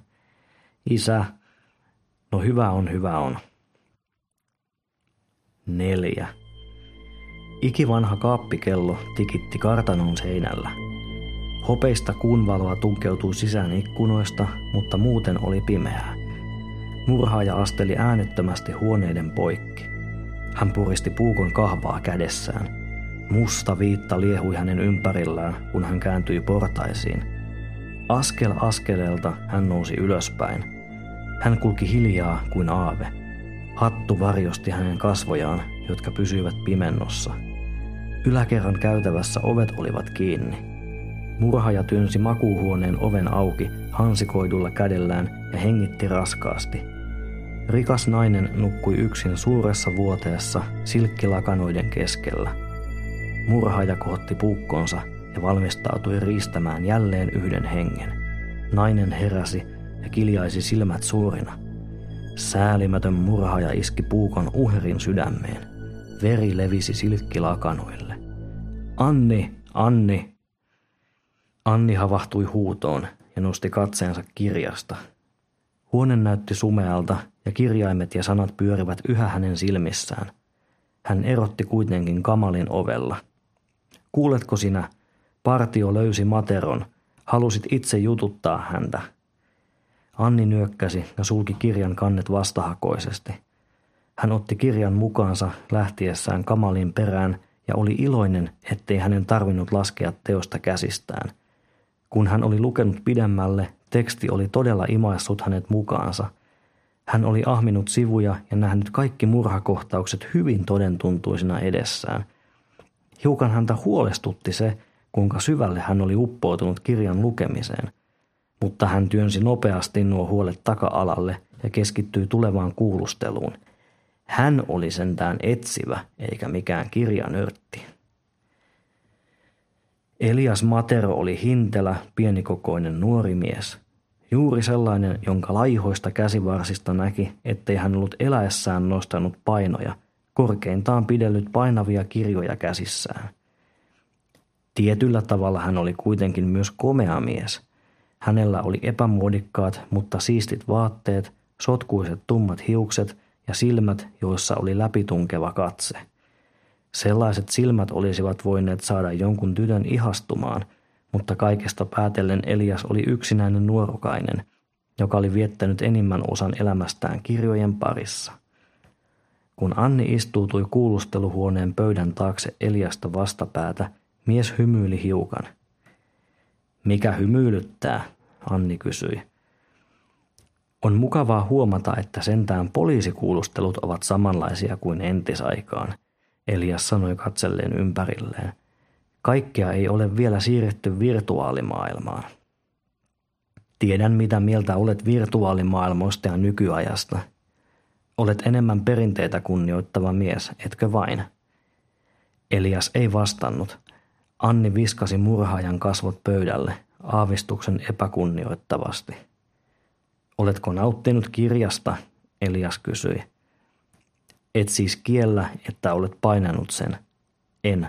Isä, no hyvä on. 4. Ikivanha kaappikello tikitti kartanon seinällä. Hopeista kuun valoa tunkeutui sisään ikkunoista, mutta muuten oli pimeää. Murhaaja asteli äänettömästi huoneiden poikki. Hän puristi puukon kahvaa kädessään. Musta viitta liehui hänen ympärillään, kun hän kääntyi portaisiin. Askel askeleelta hän nousi ylöspäin. Hän kulki hiljaa kuin aave. Hattu varjosti hänen kasvojaan, jotka pysyivät pimennossa. Yläkerran käytävässä ovet olivat kiinni. Murhaaja työnsi makuuhuoneen oven auki hansikoidulla kädellään ja hengitti raskaasti. Rikas nainen nukkui yksin suuressa vuoteessa silkkilakanoiden keskellä. Murhaaja kohotti puukkonsa ja valmistautui riistämään jälleen yhden hengen. Nainen heräsi ja kiljaisi silmät suurina. Säälimätön murhaaja iski puukon uhrin sydämeen. Veri levisi silkkilakanoille. "Anni! Anni!" Anni havahtui huutoon ja nosti katseensa kirjasta. Huone näytti sumealta ja kirjaimet ja sanat pyörivät yhä hänen silmissään. Hän erotti kuitenkin kamalin ovella. "Kuuletko sinä? Partio löysi Materon. Halusit itse jututtaa häntä." Anni nyökkäsi ja sulki kirjan kannet vastahakoisesti. Hän otti kirjan mukaansa lähtiessään kamalin perään ja oli iloinen, ettei hänen tarvinnut laskea teosta käsistään. Kun hän oli lukenut pidemmälle, teksti oli todella imaissut hänet mukaansa. Hän oli ahminut sivuja ja nähnyt kaikki murhakohtaukset hyvin todentuntuisina edessään. Hiukan häntä huolestutti se, kuinka syvälle hän oli uppoutunut kirjan lukemiseen. Mutta hän työnsi nopeasti nuo huolet taka-alalle ja keskittyi tulevaan kuulusteluun. Hän oli sentään etsivä, eikä mikään kirjanörtti. Elias Matero oli hintelä, pienikokoinen nuori mies. Juuri sellainen, jonka laihoista käsivarsista näki, ettei hän ollut eläessään nostanut painoja, korkeintaan pidellyt painavia kirjoja käsissään. Tietyllä tavalla hän oli kuitenkin myös komea mies. Hänellä oli epämuodikkaat, mutta siistit vaatteet, sotkuiset tummat hiukset ja silmät, joissa oli läpitunkeva katse. Sellaiset silmät olisivat voineet saada jonkun tytön ihastumaan, mutta kaikesta päätellen Elias oli yksinäinen nuorukainen, joka oli viettänyt enimmän osan elämästään kirjojen parissa. Kun Anni istuutui kuulusteluhuoneen pöydän taakse Eliasta vastapäätä, mies hymyili hiukan. "Mikä hymyilyttää?" Anni kysyi. "On mukavaa huomata, että sentään poliisikuulustelut ovat samanlaisia kuin entisaikaan," Elias sanoi katselleen ympärilleen. "Kaikkea ei ole vielä siirretty virtuaalimaailmaan." "Tiedän, mitä mieltä olet virtuaalimaailmoista ja nykyajasta. Olet enemmän perinteitä kunnioittava mies, etkö vain?" Elias ei vastannut. Anni viskasi murhaajan kasvot pöydälle, aavistuksen epäkunnioittavasti. "Oletko nauttinut kirjasta?" Elias kysyi. "Et siis kiellä, että olet painanut sen." "En."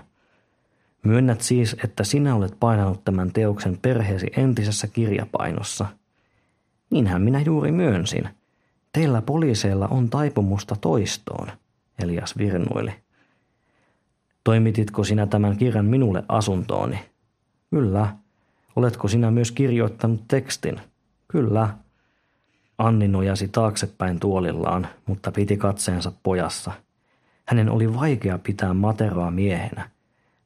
"Myönnät siis, että sinä olet painanut tämän teoksen perheesi entisessä kirjapainossa." "Niinhän minä juuri myönsin. Teillä poliiseilla on taipumusta toistoon," Elias virnuili. "Toimititko sinä tämän kirjan minulle asuntooni?" "Kyllä." "Oletko sinä myös kirjoittanut tekstin?" "Kyllä." Anni nojasi taaksepäin tuolillaan, mutta piti katseensa pojassa. Hänen oli vaikea pitää Materoa miehenä.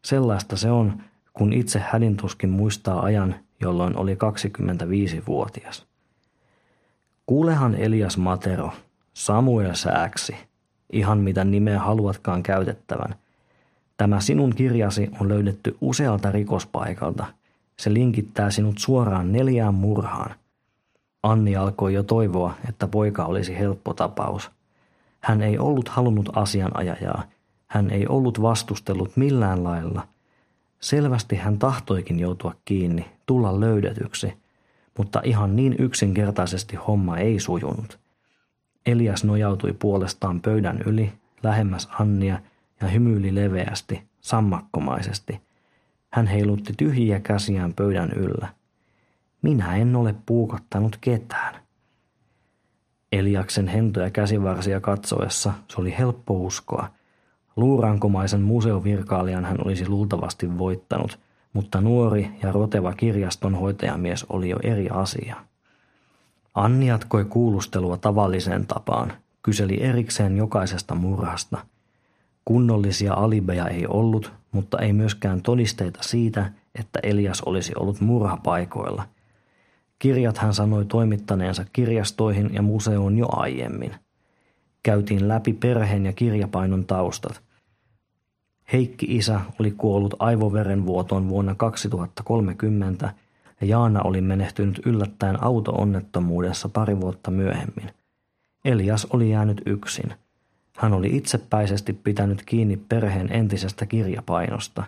Sellaista se on, kun itse hädintuskin muistaa ajan, jolloin oli 25-vuotias. "Kuulehan Elias Matero, Samuel Sääksi, ihan mitä nimeä haluatkaan käytettävän. Tämä sinun kirjasi on löydetty usealta rikospaikalta. Se linkittää sinut suoraan 4 murhaan." Anni alkoi jo toivoa, että poika olisi helppo tapaus. Hän ei ollut halunnut asianajajaa. Hän ei ollut vastustellut millään lailla. Selvästi hän tahtoikin joutua kiinni, tulla löydetyksi, mutta ihan niin yksinkertaisesti homma ei sujunut. Elias nojautui puolestaan pöydän yli, lähemmäs Annia ja hymyili leveästi, sammakkomaisesti. Hän heilutti tyhjiä käsiään pöydän yllä. "Minä en ole puukottanut ketään." Eliaksen hentoja käsivarsia katsoessa se oli helppo uskoa. Luurankomaisen museovirkailijan hän olisi luultavasti voittanut, mutta nuori ja roteva kirjastonhoitajamies oli jo eri asia. Anni jatkoi kuulustelua tavalliseen tapaan, kyseli erikseen jokaisesta murhasta. Kunnollisia alibeja ei ollut, mutta ei myöskään todisteita siitä, että Elias olisi ollut murhapaikoilla. Kirjat hän sanoi toimittaneensa kirjastoihin ja museoon jo aiemmin. Käytiin läpi perheen ja kirjapainon taustat. Heikki-isä oli kuollut aivoverenvuotoon vuonna 2030 ja Jaana oli menehtynyt yllättäen auto-onnettomuudessa 2 vuotta myöhemmin. Elias oli jäänyt yksin. Hän oli itsepäisesti pitänyt kiinni perheen entisestä kirjapainosta.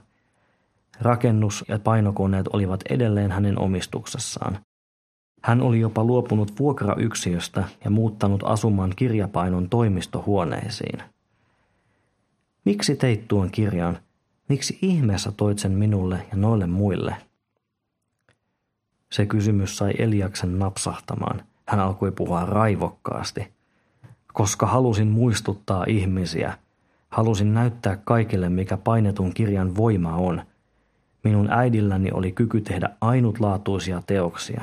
Rakennus ja painokoneet olivat edelleen hänen omistuksessaan. Hän oli jopa luopunut vuokrayksiöstä ja muuttanut asumaan kirjapainon toimistohuoneisiin. Miksi teit tuon kirjan? Miksi ihmeessä toit sen minulle ja noille muille? Se kysymys sai Eliaksen napsahtamaan. Hän alkoi puhua raivokkaasti. Koska halusin muistuttaa ihmisiä. Halusin näyttää kaikille, mikä painetun kirjan voima on. Minun äidilläni oli kyky tehdä ainutlaatuisia teoksia.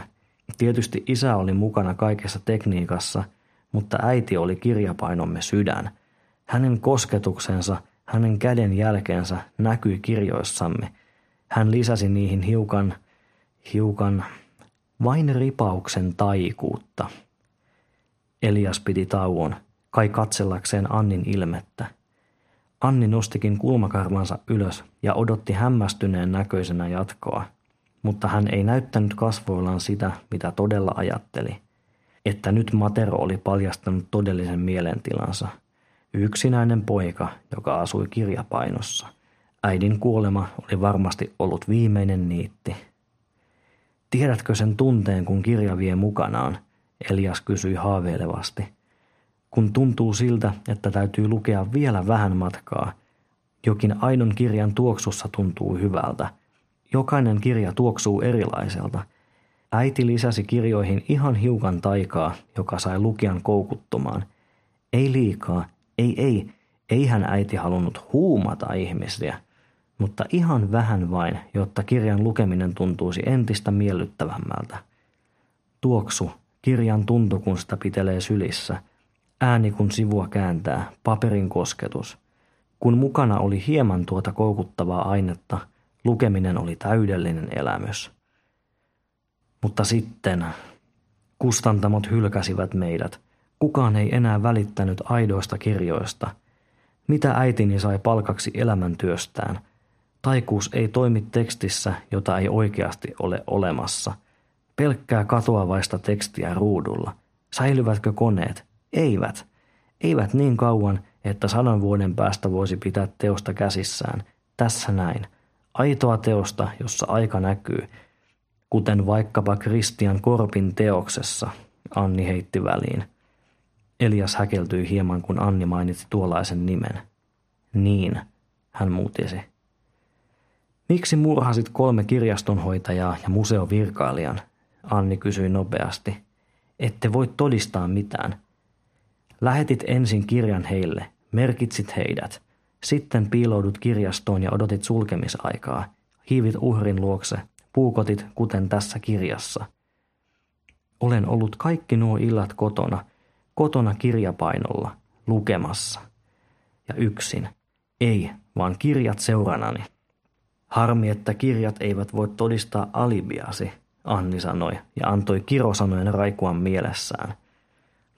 Tietysti isä oli mukana kaikessa tekniikassa, mutta äiti oli kirjapainomme sydän. Hänen kosketuksensa, hänen käden jälkeensä näkyi kirjoissamme. Hän lisäsi niihin hiukan, vain ripauksen taikuutta. Elias piti tauon, kai katsellakseen Annin ilmettä. Anni nostikin kulmakarvansa ylös ja odotti hämmästyneen näköisenä jatkoa. Mutta hän ei näyttänyt kasvoillaan sitä, mitä todella ajatteli. Että nyt Matero oli paljastanut todellisen mielentilansa. Yksinäinen poika, joka asui kirjapainossa. Äidin kuolema oli varmasti ollut viimeinen niitti. Tiedätkö sen tunteen, kun kirja vie mukanaan? Elias kysyi haaveilevasti. Kun tuntuu siltä, että täytyy lukea vielä vähän matkaa. Jokin aidon kirjan tuoksussa tuntuu hyvältä. Jokainen kirja tuoksuu erilaiselta. Äiti lisäsi kirjoihin ihan hiukan taikaa, joka sai lukijan koukuttumaan. Ei liikaa, ei. Eihän äiti halunnut huumata ihmisiä, mutta ihan vähän vain, jotta kirjan lukeminen tuntuisi entistä miellyttävämmältä. Tuoksu, kirjan tuntu kun sitä pitelee sylissä. Ääni kun sivua kääntää, paperin kosketus. Kun mukana oli hieman tuota koukuttavaa ainetta, lukeminen oli täydellinen elämys. Mutta sitten kustantamot hylkäsivät meidät. Kukaan ei enää välittänyt aidoista kirjoista. Mitä äitini sai palkaksi elämäntyöstään? Taikuus ei toimi tekstissä, jota ei oikeasti ole olemassa. Pelkkää katoavaista tekstiä ruudulla. Säilyvätkö koneet? Eivät. Eivät niin kauan, että 100 vuoden päästä voisi pitää teosta käsissään. Tässä näin. Aitoa teosta, jossa aika näkyy, kuten vaikkapa Christian Korpin teoksessa, Anni heitti väliin. Elias häkeltyi hieman, kun Anni mainitsi tuollaisen nimen. Niin, hän muutisi. Miksi murhasit 3 kirjastonhoitajaa ja museovirkailijan? Anni kysyi nopeasti. Ette voi todistaa mitään. Lähetit ensin kirjan heille, merkitsit heidät. Sitten piiloudut kirjastoon ja odotit sulkemisaikaa. Hiivit uhrin luokse, puukotit kuten tässä kirjassa. Olen ollut kaikki nuo illat kotona kirjapainolla, lukemassa. Ja yksin. Ei, vaan kirjat seuranani. Harmi, että kirjat eivät voi todistaa alibiasi, Anni sanoi ja antoi kirosanojen raikua mielessään.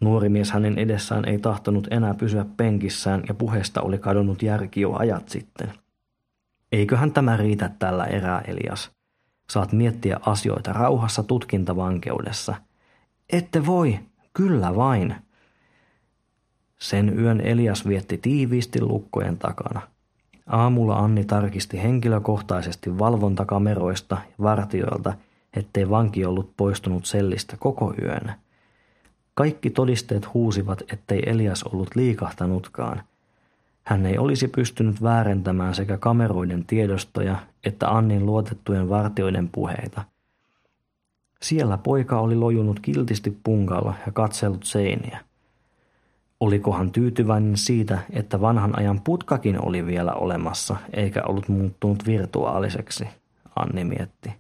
Nuori mies hänen edessään ei tahtonut enää pysyä penkissään ja puheesta oli kadonnut järki jo ajat sitten. Eiköhän tämä riitä tällä erää, Elias. Saat miettiä asioita rauhassa tutkintavankeudessa. Ette voi, kyllä vain. Sen yön Elias vietti tiiviisti lukkojen takana. Aamulla Anni tarkisti henkilökohtaisesti valvontakameroista ja vartijoilta, ettei vanki ollut poistunut sellistä koko yön. Kaikki todisteet huusivat, ettei Elias ollut liikahtanutkaan. Hän ei olisi pystynyt väärentämään sekä kameroiden tiedostoja että Annin luotettujen vartijoiden puheita. Siellä poika oli lojunut kiltisti punkalla ja katsellut seiniä. Olikohan tyytyväinen siitä, että vanhan ajan putkakin oli vielä olemassa eikä ollut muuttunut virtuaaliseksi, Anni mietti.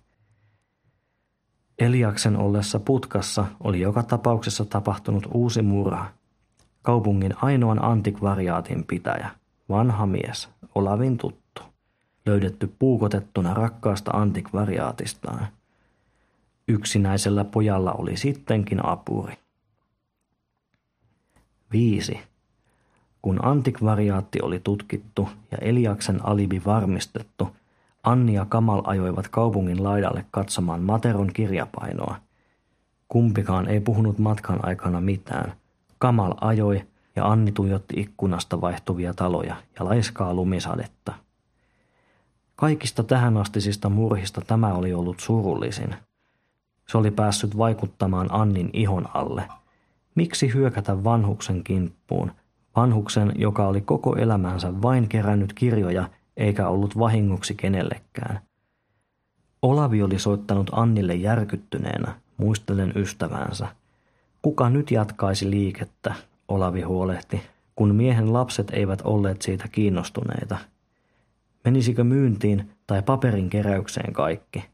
Eliaksen ollessa putkassa oli joka tapauksessa tapahtunut uusi murha. Kaupungin ainoan antikvariaatin pitäjä, vanha mies, Olavin tuttu, löydetty puukotettuna rakkaasta antikvariaatistaan. Yksinäisellä pojalla oli sittenkin apuri. 5. Kun antikvariaatti oli tutkittu ja Eliaksen alibi varmistettu, Anni ja Kamal ajoivat kaupungin laidalle katsomaan Materon kirjapainoa. Kumpikaan ei puhunut matkan aikana mitään. Kamal ajoi ja Anni tuijotti ikkunasta vaihtuvia taloja ja laiskaa lumisadetta. Kaikista tähänastisista murhista tämä oli ollut surullisin. Se oli päässyt vaikuttamaan Annin ihon alle. Miksi hyökätä vanhuksen kimppuun? Vanhuksen, joka oli koko elämänsä vain kerännyt kirjoja eikä ollut vahingoksi kenellekään. Olavi oli soittanut Annille järkyttyneenä, muistellen ystävänsä. Kuka nyt jatkaisi liikettä, Olavi huolehti, kun miehen lapset eivät olleet siitä kiinnostuneita. Menisikö myyntiin tai paperin keräykseen kaikki?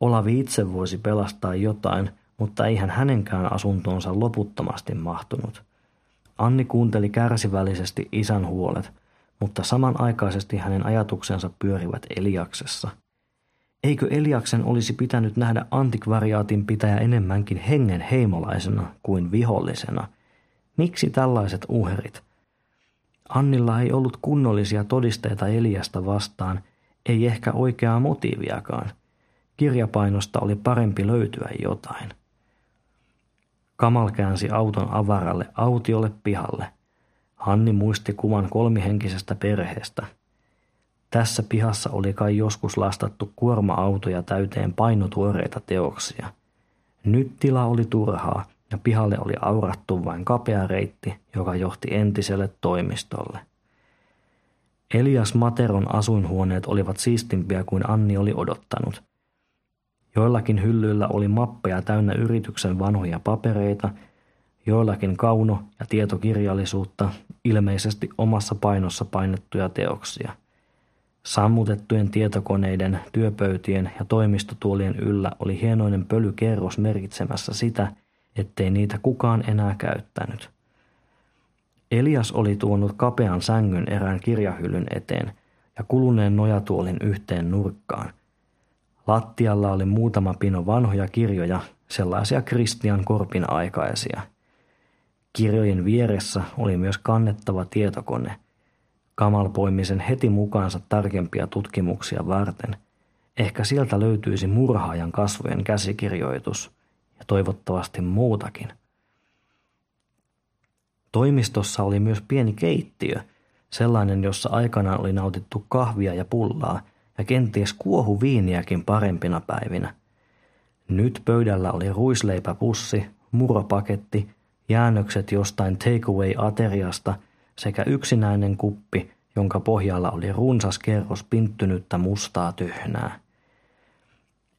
Olavi itse voisi pelastaa jotain, mutta eihän hänenkään asuntoonsa loputtomasti mahtunut. Anni kuunteli kärsivällisesti isän huolet, mutta samanaikaisesti hänen ajatuksensa pyörivät Eliaksessa. Eikö Eliaksen olisi pitänyt nähdä antikvariaatin pitäjä enemmänkin hengen heimolaisena kuin vihollisena? Miksi tällaiset uhrit? Annilla ei ollut kunnollisia todisteita Eliasta vastaan, ei ehkä oikeaa motiiviakaan. Kirjapainosta oli parempi löytyä jotain. Kamal käänsi auton avaralle autiolle pihalle. Anni muisti kuvan kolmihenkisestä perheestä. Tässä pihassa oli kai joskus lastattu kuorma-autoja täyteen painotuoreita teoksia. Nyt tila oli turhaa ja pihalle oli aurattu vain kapea reitti, joka johti entiselle toimistolle. Elias Materon asuinhuoneet olivat siistimpiä kuin Anni oli odottanut. Joillakin hyllyillä oli mappeja täynnä yrityksen vanhoja papereita, joillakin kauno- ja tietokirjallisuutta, ilmeisesti omassa painossa painettuja teoksia. Sammutettujen tietokoneiden, työpöytien ja toimistotuolien yllä oli hienoinen pölykerros merkitsemässä sitä, ettei niitä kukaan enää käyttänyt. Elias oli tuonut kapean sängyn erään kirjahyllyn eteen ja kuluneen nojatuolin yhteen nurkkaan. Lattialla oli muutama pino vanhoja kirjoja, sellaisia Christian Korpin aikaisia. Kirjojen vieressä oli myös kannettava tietokone. Kamal poimi sen heti mukaansa tarkempia tutkimuksia varten. Ehkä sieltä löytyisi Murhaajan kasvojen käsikirjoitus ja toivottavasti muutakin. Toimistossa oli myös pieni keittiö, sellainen jossa aikanaan oli nautittu kahvia ja pullaa ja kenties kuohuviiniäkin parempina päivinä. Nyt pöydällä oli ruisleipäpussi, muropaketti, jäännökset jostain takeaway-ateriasta sekä yksinäinen kuppi, jonka pohjalla oli runsas kerros pinttynyttä mustaa tyhnää.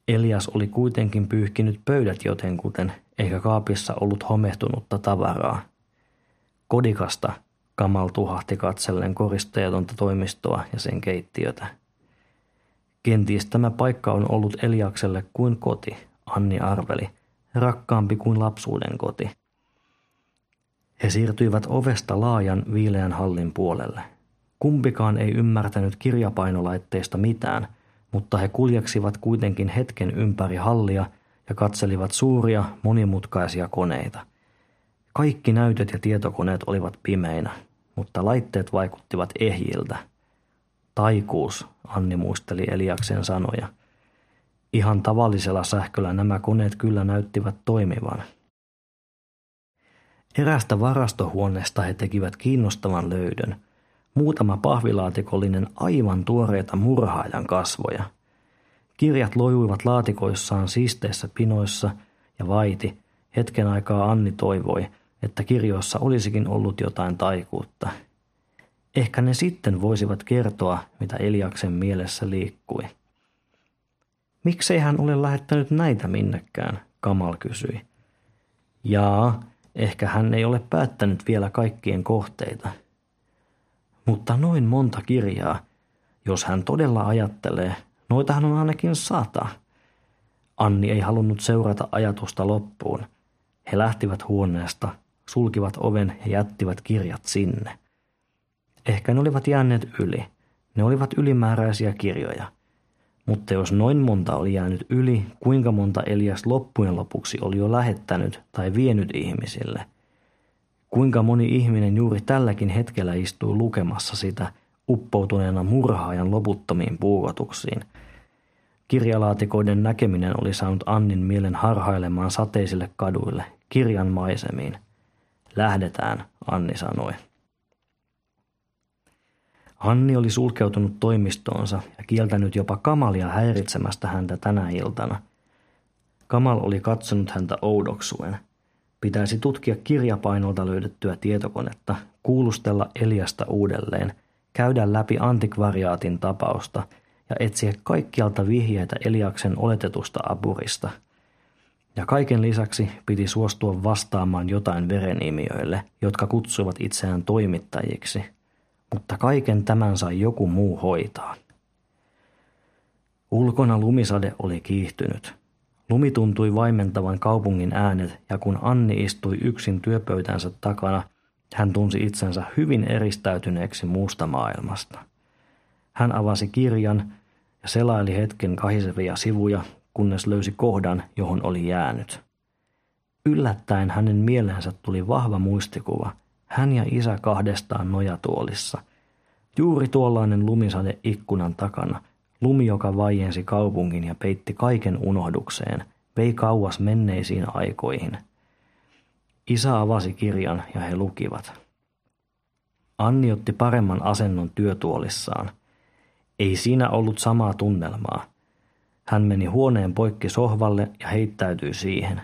Elias oli kuitenkin pyyhkinyt pöydät jotenkuten, eikä kaapissa ollut homehtunutta tavaraa. Kodikasta Kamal tuhahti katsellen koristeetonta toimistoa ja sen keittiötä. Kenties tämä paikka on ollut Eliakselle kuin koti, Anni arveli, rakkaampi kuin lapsuuden koti. He siirtyivät ovesta laajan viileän hallin puolelle. Kumpikaan ei ymmärtänyt kirjapainolaitteista mitään, mutta he kuljeksivat kuitenkin hetken ympäri hallia ja katselivat suuria, monimutkaisia koneita. Kaikki näytöt ja tietokoneet olivat pimeinä, mutta laitteet vaikuttivat ehjiltä. Taikuus, Anni muisteli Eliaksen sanoja. Ihan tavallisella sähköllä nämä koneet kyllä näyttivät toimivan. Erästä varastohuoneesta he tekivät kiinnostavan löydön. Muutama pahvilaatikollinen aivan tuoreita murhaajan kasvoja. Kirjat lojuivat laatikoissaan siisteissä pinoissa ja vaiti. Hetken aikaa Anni toivoi, että kirjoissa olisikin ollut jotain taikuutta. Ehkä ne sitten voisivat kertoa, mitä Eliaksen mielessä liikkui. Miksei hän ole lähettänyt näitä minnekään, Kamal kysyi. Ehkä hän ei ole päättänyt vielä kaikkien kohteita. Mutta noin monta kirjaa, jos hän todella ajattelee, noitahan on ainakin 100. Anni ei halunnut seurata ajatusta loppuun. He lähtivät huoneesta, sulkivat oven ja jättivät kirjat sinne. Ehkä ne olivat jääneet yli. Ne olivat ylimääräisiä kirjoja. Mutta jos noin monta oli jäänyt yli, kuinka monta Elias loppujen lopuksi oli jo lähettänyt tai vienyt ihmisille? Kuinka moni ihminen juuri tälläkin hetkellä istuu lukemassa sitä uppoutuneena murhaajan loputtomiin puukotuksiin? Kirjalaatikoiden näkeminen oli saanut Annin mielen harhailemaan sateisille kaduille, kirjan maisemiin. Lähdetään, Anni sanoi. Anni oli sulkeutunut toimistoonsa ja kieltänyt jopa Kamalia häiritsemästä häntä tänä iltana. Kamal oli katsonut häntä oudoksuen. Pitäisi tutkia kirjapainolta löydettyä tietokonetta, kuulustella Eliasta uudelleen, käydä läpi antikvariaatin tapausta ja etsiä kaikkialta vihjeitä Eliaksen oletetusta apurista. Ja kaiken lisäksi piti suostua vastaamaan jotain verenimijöille, jotka kutsuivat itseään toimittajiksi. Mutta kaiken tämän sai joku muu hoitaa. Ulkona lumisade oli kiihtynyt. Lumi tuntui vaimentavan kaupungin äänet, ja kun Anni istui yksin työpöytänsä takana, hän tunsi itsensä hyvin eristäytyneeksi muusta maailmasta. Hän avasi kirjan ja selaili hetken kahisevia sivuja, kunnes löysi kohdan, johon oli jäänyt. Yllättäen hänen mieleensä tuli vahva muistikuva. Hän ja isä kahdestaan nojatuolissa. Juuri tuollainen lumisade ikkunan takana. Lumi, joka vaiensi kaupungin ja peitti kaiken unohdukseen, vei kauas menneisiin aikoihin. Isä avasi kirjan ja he lukivat. Anni otti paremman asennon työtuolissaan. Ei siinä ollut samaa tunnelmaa. Hän meni huoneen poikki sohvalle ja heittäytyi siihen.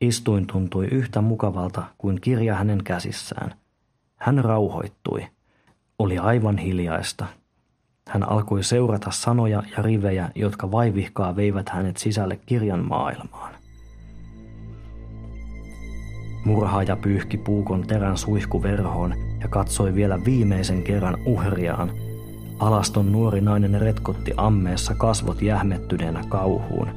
Istuin tuntui yhtä mukavalta kuin kirja hänen käsissään. Hän rauhoittui. Oli aivan hiljaista. Hän alkoi seurata sanoja ja rivejä, jotka vaivihkaa veivät hänet sisälle kirjan maailmaan. Murhaaja pyyhki puukon terän suihkuverhoon ja katsoi vielä viimeisen kerran uhriaan. Alaston nuori nainen retkotti ammeessa kasvot jähmettyneenä kauhuun.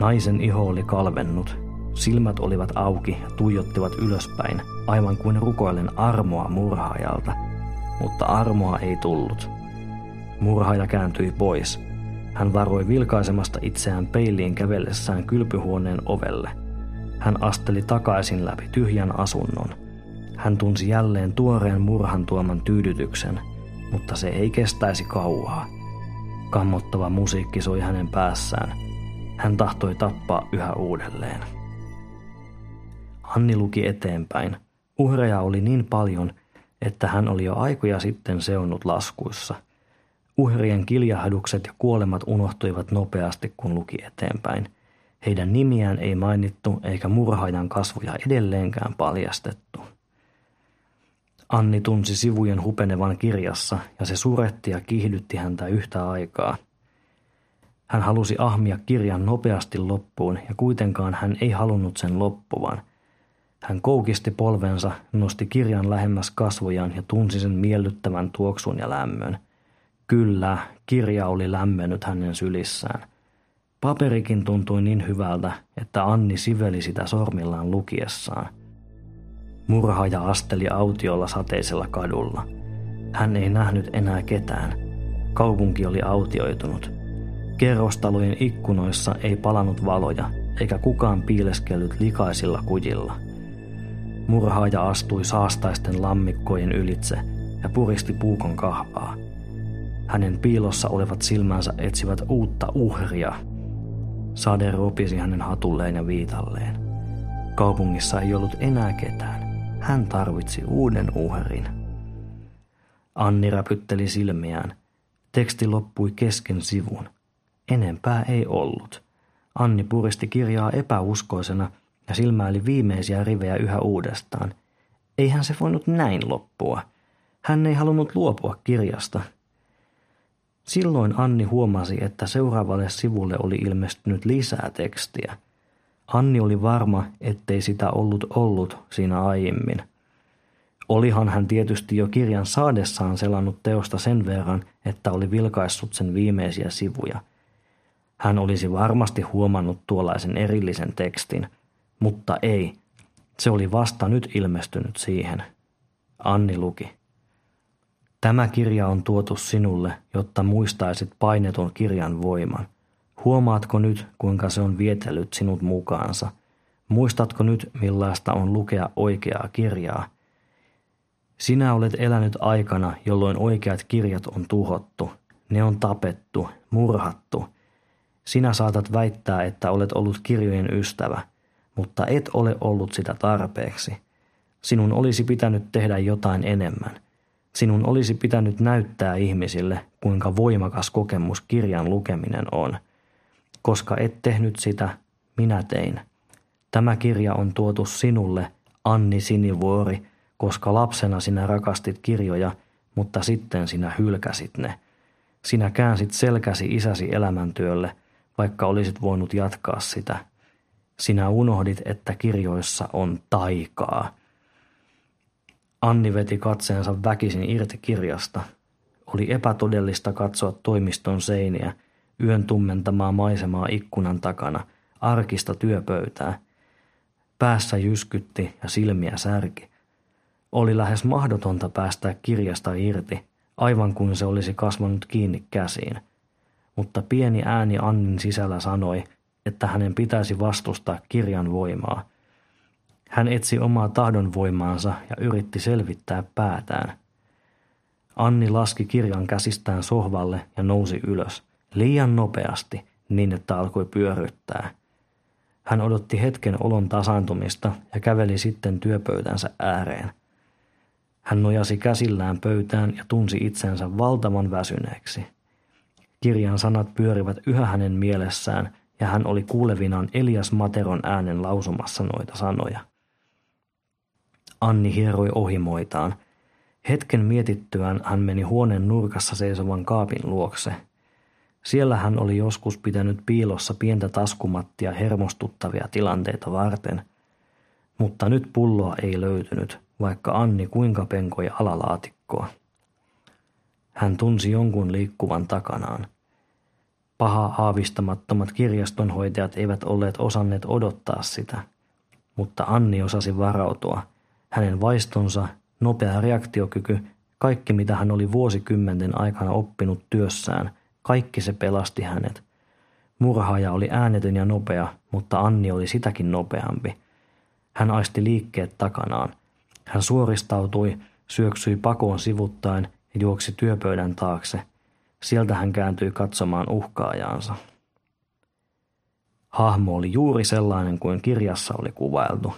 Naisen iho oli kalvennut. Silmät olivat auki ja tuijottivat ylöspäin, aivan kuin rukoillen armoa murhaajalta. Mutta armoa ei tullut. Murhaaja kääntyi pois. Hän varoi vilkaisemasta itseään peiliin kävellessään kylpyhuoneen ovelle. Hän asteli takaisin läpi tyhjän asunnon. Hän tunsi jälleen tuoreen murhan tuoman tyydytyksen, mutta se ei kestäisi kauaa. Kammottava musiikki soi hänen päässään. Hän tahtoi tappaa yhä uudelleen. Anni luki eteenpäin. Uhreja oli niin paljon, että hän oli jo aikoja sitten seonnut laskuissa. Uhrien kiljahdukset ja kuolemat unohtuivat nopeasti, kun luki eteenpäin. Heidän nimiään ei mainittu eikä murhaajan kasvoja edelleenkään paljastettu. Anni tunsi sivujen hupenevan kirjassa ja se suretti ja kiihdytti häntä yhtä aikaa. Hän halusi ahmia kirjan nopeasti loppuun ja kuitenkaan hän ei halunnut sen loppuvan. Hän koukisti polvensa, nosti kirjan lähemmäs kasvojaan ja tunsi sen miellyttävän tuoksun ja lämmön. Kyllä, kirja oli lämmennyt hänen sylissään. Paperikin tuntui niin hyvältä, että Anni siveli sitä sormillaan lukiessaan. Murhaaja asteli autiolla sateisella kadulla. Hän ei nähnyt enää ketään. Kaupunki oli autioitunut. Kerrostalojen ikkunoissa ei palanut valoja, eikä kukaan piileskellyt likaisilla kujilla. Murhaaja astui saastaisten lammikkojen ylitse ja puristi puukon kahvaa. Hänen piilossa olevat silmänsä etsivät uutta uhria. Sade ropisi hänen hatulleen ja viitalleen. Kaupungissa ei ollut enää ketään. Hän tarvitsi uuden uhrin. Anni räpytteli silmiään. Teksti loppui kesken sivun. Enempää ei ollut. Anni puristi kirjaa epäuskoisena ja silmäili viimeisiä rivejä yhä uudestaan. Eihän se voinut näin loppua. Hän ei halunnut luopua kirjasta. Silloin Anni huomasi, että seuraavalle sivulle oli ilmestynyt lisää tekstiä. Anni oli varma, ettei sitä ollut siinä aiemmin. Olihan hän tietysti jo kirjan saadessaan selannut teosta sen verran, että oli vilkaissut sen viimeisiä sivuja. Hän olisi varmasti huomannut tuollaisen erillisen tekstin, mutta ei. Se oli vasta nyt ilmestynyt siihen. Anni luki. Tämä kirja on tuotu sinulle, jotta muistaisit painetun kirjan voiman. Huomaatko nyt, kuinka se on vietellyt sinut mukaansa? Muistatko nyt, millaista on lukea oikeaa kirjaa? Sinä olet elänyt aikana, jolloin oikeat kirjat on tuhottu. Ne on tapettu, murhattu. Sinä saatat väittää, että olet ollut kirjojen ystävä, mutta et ole ollut sitä tarpeeksi. Sinun olisi pitänyt tehdä jotain enemmän. Sinun olisi pitänyt näyttää ihmisille, kuinka voimakas kokemus kirjan lukeminen on. Koska et tehnyt sitä, minä tein. Tämä kirja on tuotu sinulle, Anni Sinivuori, koska lapsena sinä rakastit kirjoja, mutta sitten sinä hylkäsit ne. Sinä käänsit selkäsi isäsi elämäntyölle, vaikka olisit voinut jatkaa sitä. Sinä unohdit, että kirjoissa on taikaa. Anni veti katseensa väkisin irti kirjasta. Oli epätodellista katsoa toimiston seiniä, yön tummentamaa maisemaa ikkunan takana, arkista työpöytää. Päässä jyskytti ja silmiä särki. Oli lähes mahdotonta päästä kirjasta irti, aivan kuin se olisi kasvanut kiinni käsiin. Mutta pieni ääni Annin sisällä sanoi, että hänen pitäisi vastustaa kirjan voimaa. Hän etsi omaa tahdonvoimaansa ja yritti selvittää päätään. Anni laski kirjan käsistään sohvalle ja nousi ylös, liian nopeasti, niin että alkoi pyörryttää. Hän odotti hetken olon tasaantumista ja käveli sitten työpöytänsä ääreen. Hän nojasi käsillään pöytään ja tunsi itsensä valtavan väsyneeksi. Kirjan sanat pyörivät yhä hänen mielessään ja hän oli kuulevinaan Elias Materon äänen lausumassa noita sanoja. Anni hieroi ohimoitaan. Hetken mietittyään hän meni huoneen nurkassa seisovan kaapin luokse. Siellä hän oli joskus pitänyt piilossa pientä taskumattia hermostuttavia tilanteita varten. Mutta nyt pulloa ei löytynyt, vaikka Anni kuinka penkoi alalaatikkoa. Hän tunsi jonkun liikkuvan takanaan. Paha aavistamattomat kirjastonhoitajat eivät olleet osanneet odottaa sitä, mutta Anni osasi varautua. Hänen vaistonsa, nopea reaktiokyky, kaikki mitä hän oli vuosikymmenten aikana oppinut työssään, kaikki se pelasti hänet. Murhaaja oli äänetön ja nopea, mutta Anni oli sitäkin nopeampi. Hän aisti liikkeet takanaan. Hän suoristautui, syöksyi pakoon sivuttaen ja juoksi työpöydän taakse. Sieltä hän kääntyi katsomaan uhkaajaansa. Hahmo oli juuri sellainen kuin kirjassa oli kuvailtu.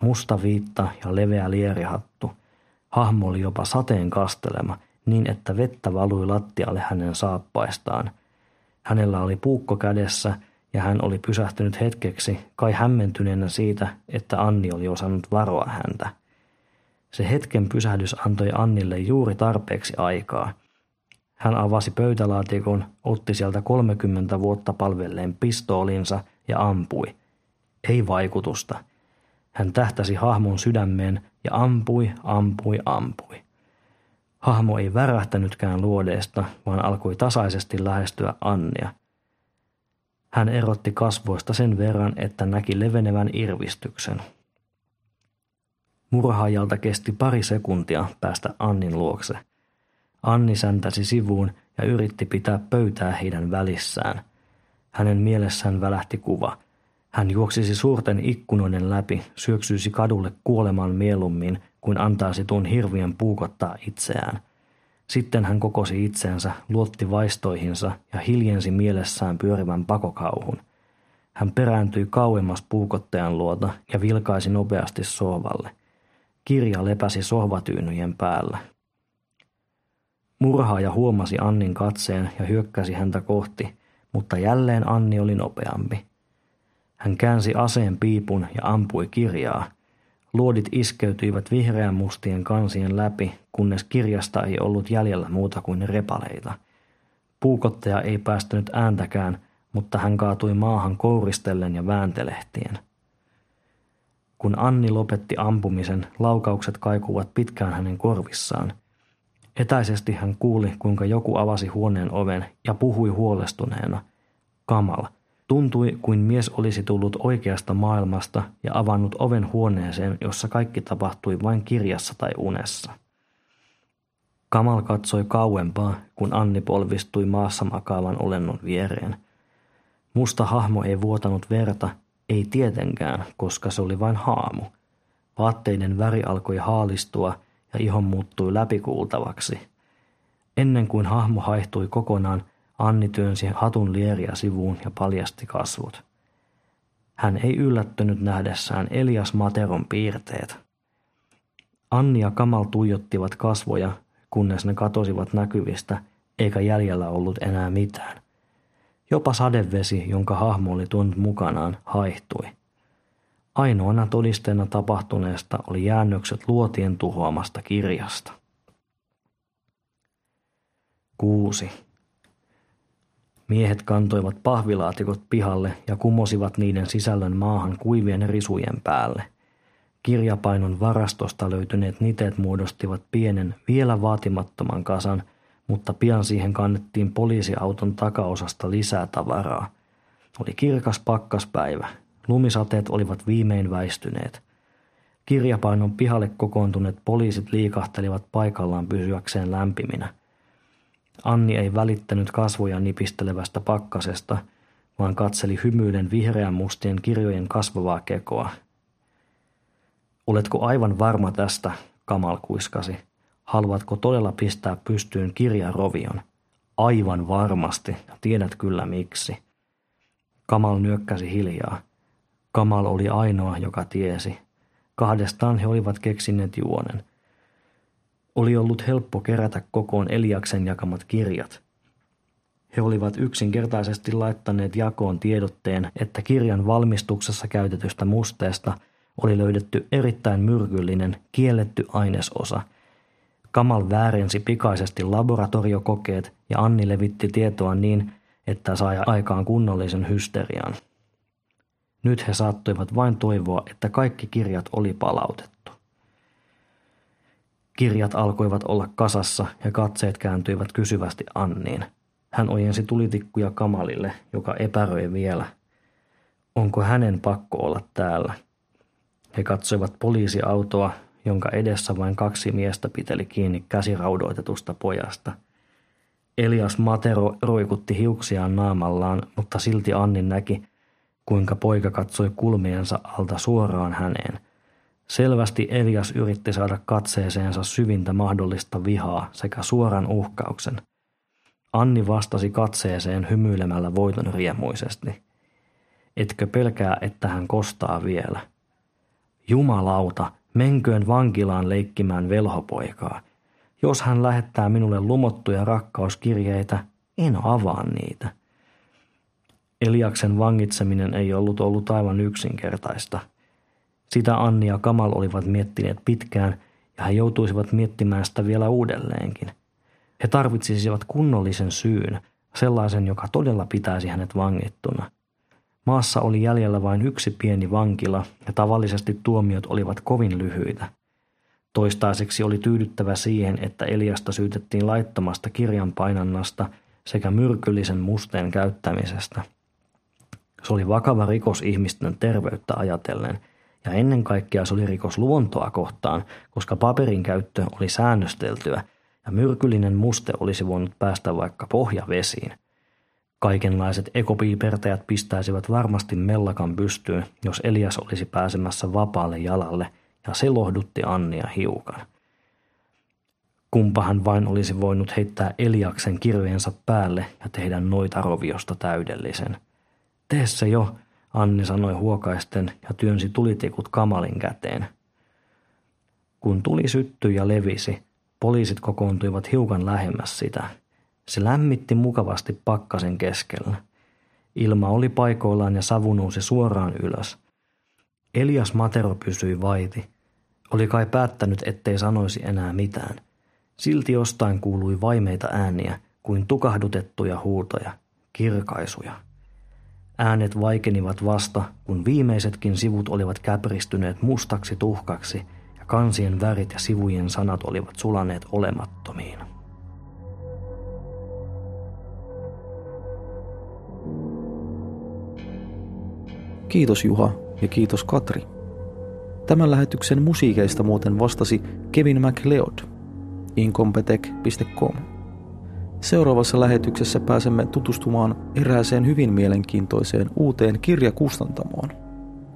Musta viitta ja leveä lierihattu. Hahmo oli jopa sateen kastelema, niin että vettä valui lattialle hänen saappaistaan. Hänellä oli puukko kädessä ja hän oli pysähtynyt hetkeksi, kai hämmentyneenä siitä, että Anni oli osannut varoa häntä. Se hetken pysähdys antoi Annille juuri tarpeeksi aikaa. Hän avasi pöytälaatikon, otti sieltä 30 vuotta palvelleen pistoolinsa ja ampui. Ei vaikutusta. Hän tähtäsi hahmon sydämeen ja ampui. Hahmo ei värähtänytkään luodeesta, vaan alkoi tasaisesti lähestyä Annia. Hän erotti kasvoista sen verran, että näki levenevän irvistyksen. Murhaajalta kesti pari sekuntia päästä Annin luokse. Anni säntäsi sivuun ja yritti pitää pöytää heidän välissään. Hänen mielessään välähti kuva. Hän juoksisi suurten ikkunoiden läpi, syöksyisi kadulle kuolemaan mieluummin, kuin antaisi tuon hirviön puukottaa itseään. Sitten hän kokosi itsensä, luotti vaistoihinsa ja hiljensi mielessään pyörivän pakokauhun. Hän perääntyi kauemmas puukottajan luota ja vilkaisi nopeasti sohvalle. Kirja lepäsi sohvatyynyjen päällä. Murhaaja huomasi Annin katseen ja hyökkäsi häntä kohti, mutta jälleen Anni oli nopeampi. Hän käänsi aseen piipun ja ampui kirjaa. Luodit iskeytyivät vihreän mustien kansien läpi, kunnes kirjasta ei ollut jäljellä muuta kuin repaleita. Puukottaja ei päästänyt ääntäkään, mutta hän kaatui maahan kouristellen ja vääntelehtien. Kun Anni lopetti ampumisen, laukaukset kaikuvat pitkään hänen korvissaan. Etäisesti hän kuuli, kuinka joku avasi huoneen oven ja puhui huolestuneena. kamala. Tuntui kuin mies olisi tullut oikeasta maailmasta ja avannut oven huoneeseen, jossa kaikki tapahtui vain kirjassa tai unessa. Kamal katsoi kauempaa, kun Anni polvistui maassa makaavan olennon viereen. Musta hahmo ei vuotanut verta, ei tietenkään, koska se oli vain haamu. Vaatteiden väri alkoi haalistua ja iho muuttui läpikuultavaksi. Ennen kuin hahmo haihtui kokonaan, Anni työnsi hatun lieriä sivuun ja paljasti kasvot. Hän ei yllättynyt nähdessään Elias Materon piirteet. Anni ja Kamal tuijottivat kasvoja, kunnes ne katosivat näkyvistä, eikä jäljellä ollut enää mitään. Jopa sadevesi, jonka hahmo oli tuonut mukanaan, haihtui. Ainoana todisteena tapahtuneesta oli jäännökset luotien tuhoamasta kirjasta. 6. Miehet kantoivat pahvilaatikot pihalle ja kumosivat niiden sisällön maahan kuivien risujen päälle. Kirjapainon varastosta löytyneet niteet muodostivat pienen, vielä vaatimattoman kasan, mutta pian siihen kannettiin poliisiauton takaosasta lisää tavaraa. Oli kirkas pakkaspäivä. Lumisateet olivat viimein väistyneet. Kirjapainon pihalle kokoontuneet poliisit liikahtelivat paikallaan pysyäkseen lämpiminä. Anni ei välittänyt kasvoja nipistelevästä pakkasesta, vaan katseli hymyiden vihreän mustien kirjojen kasvavaa kekoa. "Oletko aivan varma tästä?" Kamal kuiskasi. "Haluatko todella pistää pystyyn kirjarovion?" "Aivan varmasti, ja tiedät kyllä miksi." Kamal nyökkäsi hiljaa. Kamal oli ainoa, joka tiesi. Kahdestaan he olivat keksineet juonen. Oli ollut helppo kerätä kokoon Eliaksen jakamat kirjat. He olivat yksinkertaisesti laittaneet jakoon tiedotteen, että kirjan valmistuksessa käytetystä musteesta oli löydetty erittäin myrkyllinen, kielletty ainesosa. Kamal väärensi pikaisesti laboratoriokokeet ja Anni levitti tietoa niin, että sai aikaan kunnollisen hysterian. Nyt he saattoivat vain toivoa, että kaikki kirjat oli palautettu. Kirjat alkoivat olla kasassa ja katseet kääntyivät kysyvästi Anniin. Hän ojensi tulitikkuja Kamalille, joka epäröi vielä. Onko hänen pakko olla täällä? He katsoivat poliisiautoa, jonka edessä vain kaksi miestä piteli kiinni käsiraudoitetusta pojasta. Elias Matero roikutti hiuksiaan naamallaan, mutta silti Anni näki, kuinka poika katsoi kulmiensa alta suoraan häneen. Selvästi Elias yritti saada katseeseensa syvintä mahdollista vihaa sekä suoran uhkauksen. Anni vastasi katseeseen hymyilemällä voitonriemuisesti. "Etkö pelkää, että hän kostaa vielä?" "Jumalauta, menköön vankilaan leikkimään velhopoikaa. Jos hän lähettää minulle lumottuja rakkauskirjeitä, en avaa niitä." Eliaksen vangitseminen ei ollut aivan yksinkertaista. Sitä Anni ja Kamal olivat miettineet pitkään, ja he joutuisivat miettimään sitä vielä uudelleenkin. He tarvitsisivat kunnollisen syyn, sellaisen, joka todella pitäisi hänet vangittuna. Maassa oli jäljellä vain yksi pieni vankila, ja tavallisesti tuomiot olivat kovin lyhyitä. Toistaiseksi oli tyydyttävä siihen, että Eliasta syytettiin laittomasta kirjanpainannasta sekä myrkyllisen musteen käyttämisestä. Se oli vakava rikos ihmisten terveyttä ajatellen, ja ennen kaikkea se oli rikos luontoa kohtaan, koska paperin käyttö oli säännösteltyä, ja myrkyllinen muste olisi voinut päästä vaikka pohjavesiin. Kaikenlaiset ekopiipertäjät pistäisivät varmasti mellakan pystyyn, jos Elias olisi pääsemässä vapaalle jalalle, ja se lohdutti Annia hiukan. Kumpahan vain olisi voinut heittää Eliaksen kirjojensa päälle ja tehdä noita roviosta täydellisen. "Tee se jo!" Anni sanoi huokaisten ja työnsi tulitikut Kamalin käteen. Kun tuli syttyi ja levisi, poliisit kokoontuivat hiukan lähemmäs sitä. Se lämmitti mukavasti pakkasen keskellä. Ilma oli paikoillaan ja savu nousi suoraan ylös. Elias Matero pysyi vaiti. Oli kai päättänyt, ettei sanoisi enää mitään. Silti jostain kuului vaimeita ääniä, kuin tukahdutettuja huutoja, kirkaisuja. Äänet vaikenivat vasta, kun viimeisetkin sivut olivat käpristyneet mustaksi tuhkaksi ja kansien värit ja sivujen sanat olivat sulaneet olemattomiin. Kiitos Juha ja kiitos Katri. Tämän lähetyksen musiikeista muuten vastasi Kevin MacLeod, incompetech.com. Seuraavassa lähetyksessä pääsemme tutustumaan erääseen hyvin mielenkiintoiseen uuteen kirjakustantamoon.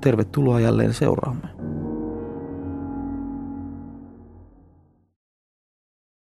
Tervetuloa jälleen seuraamme.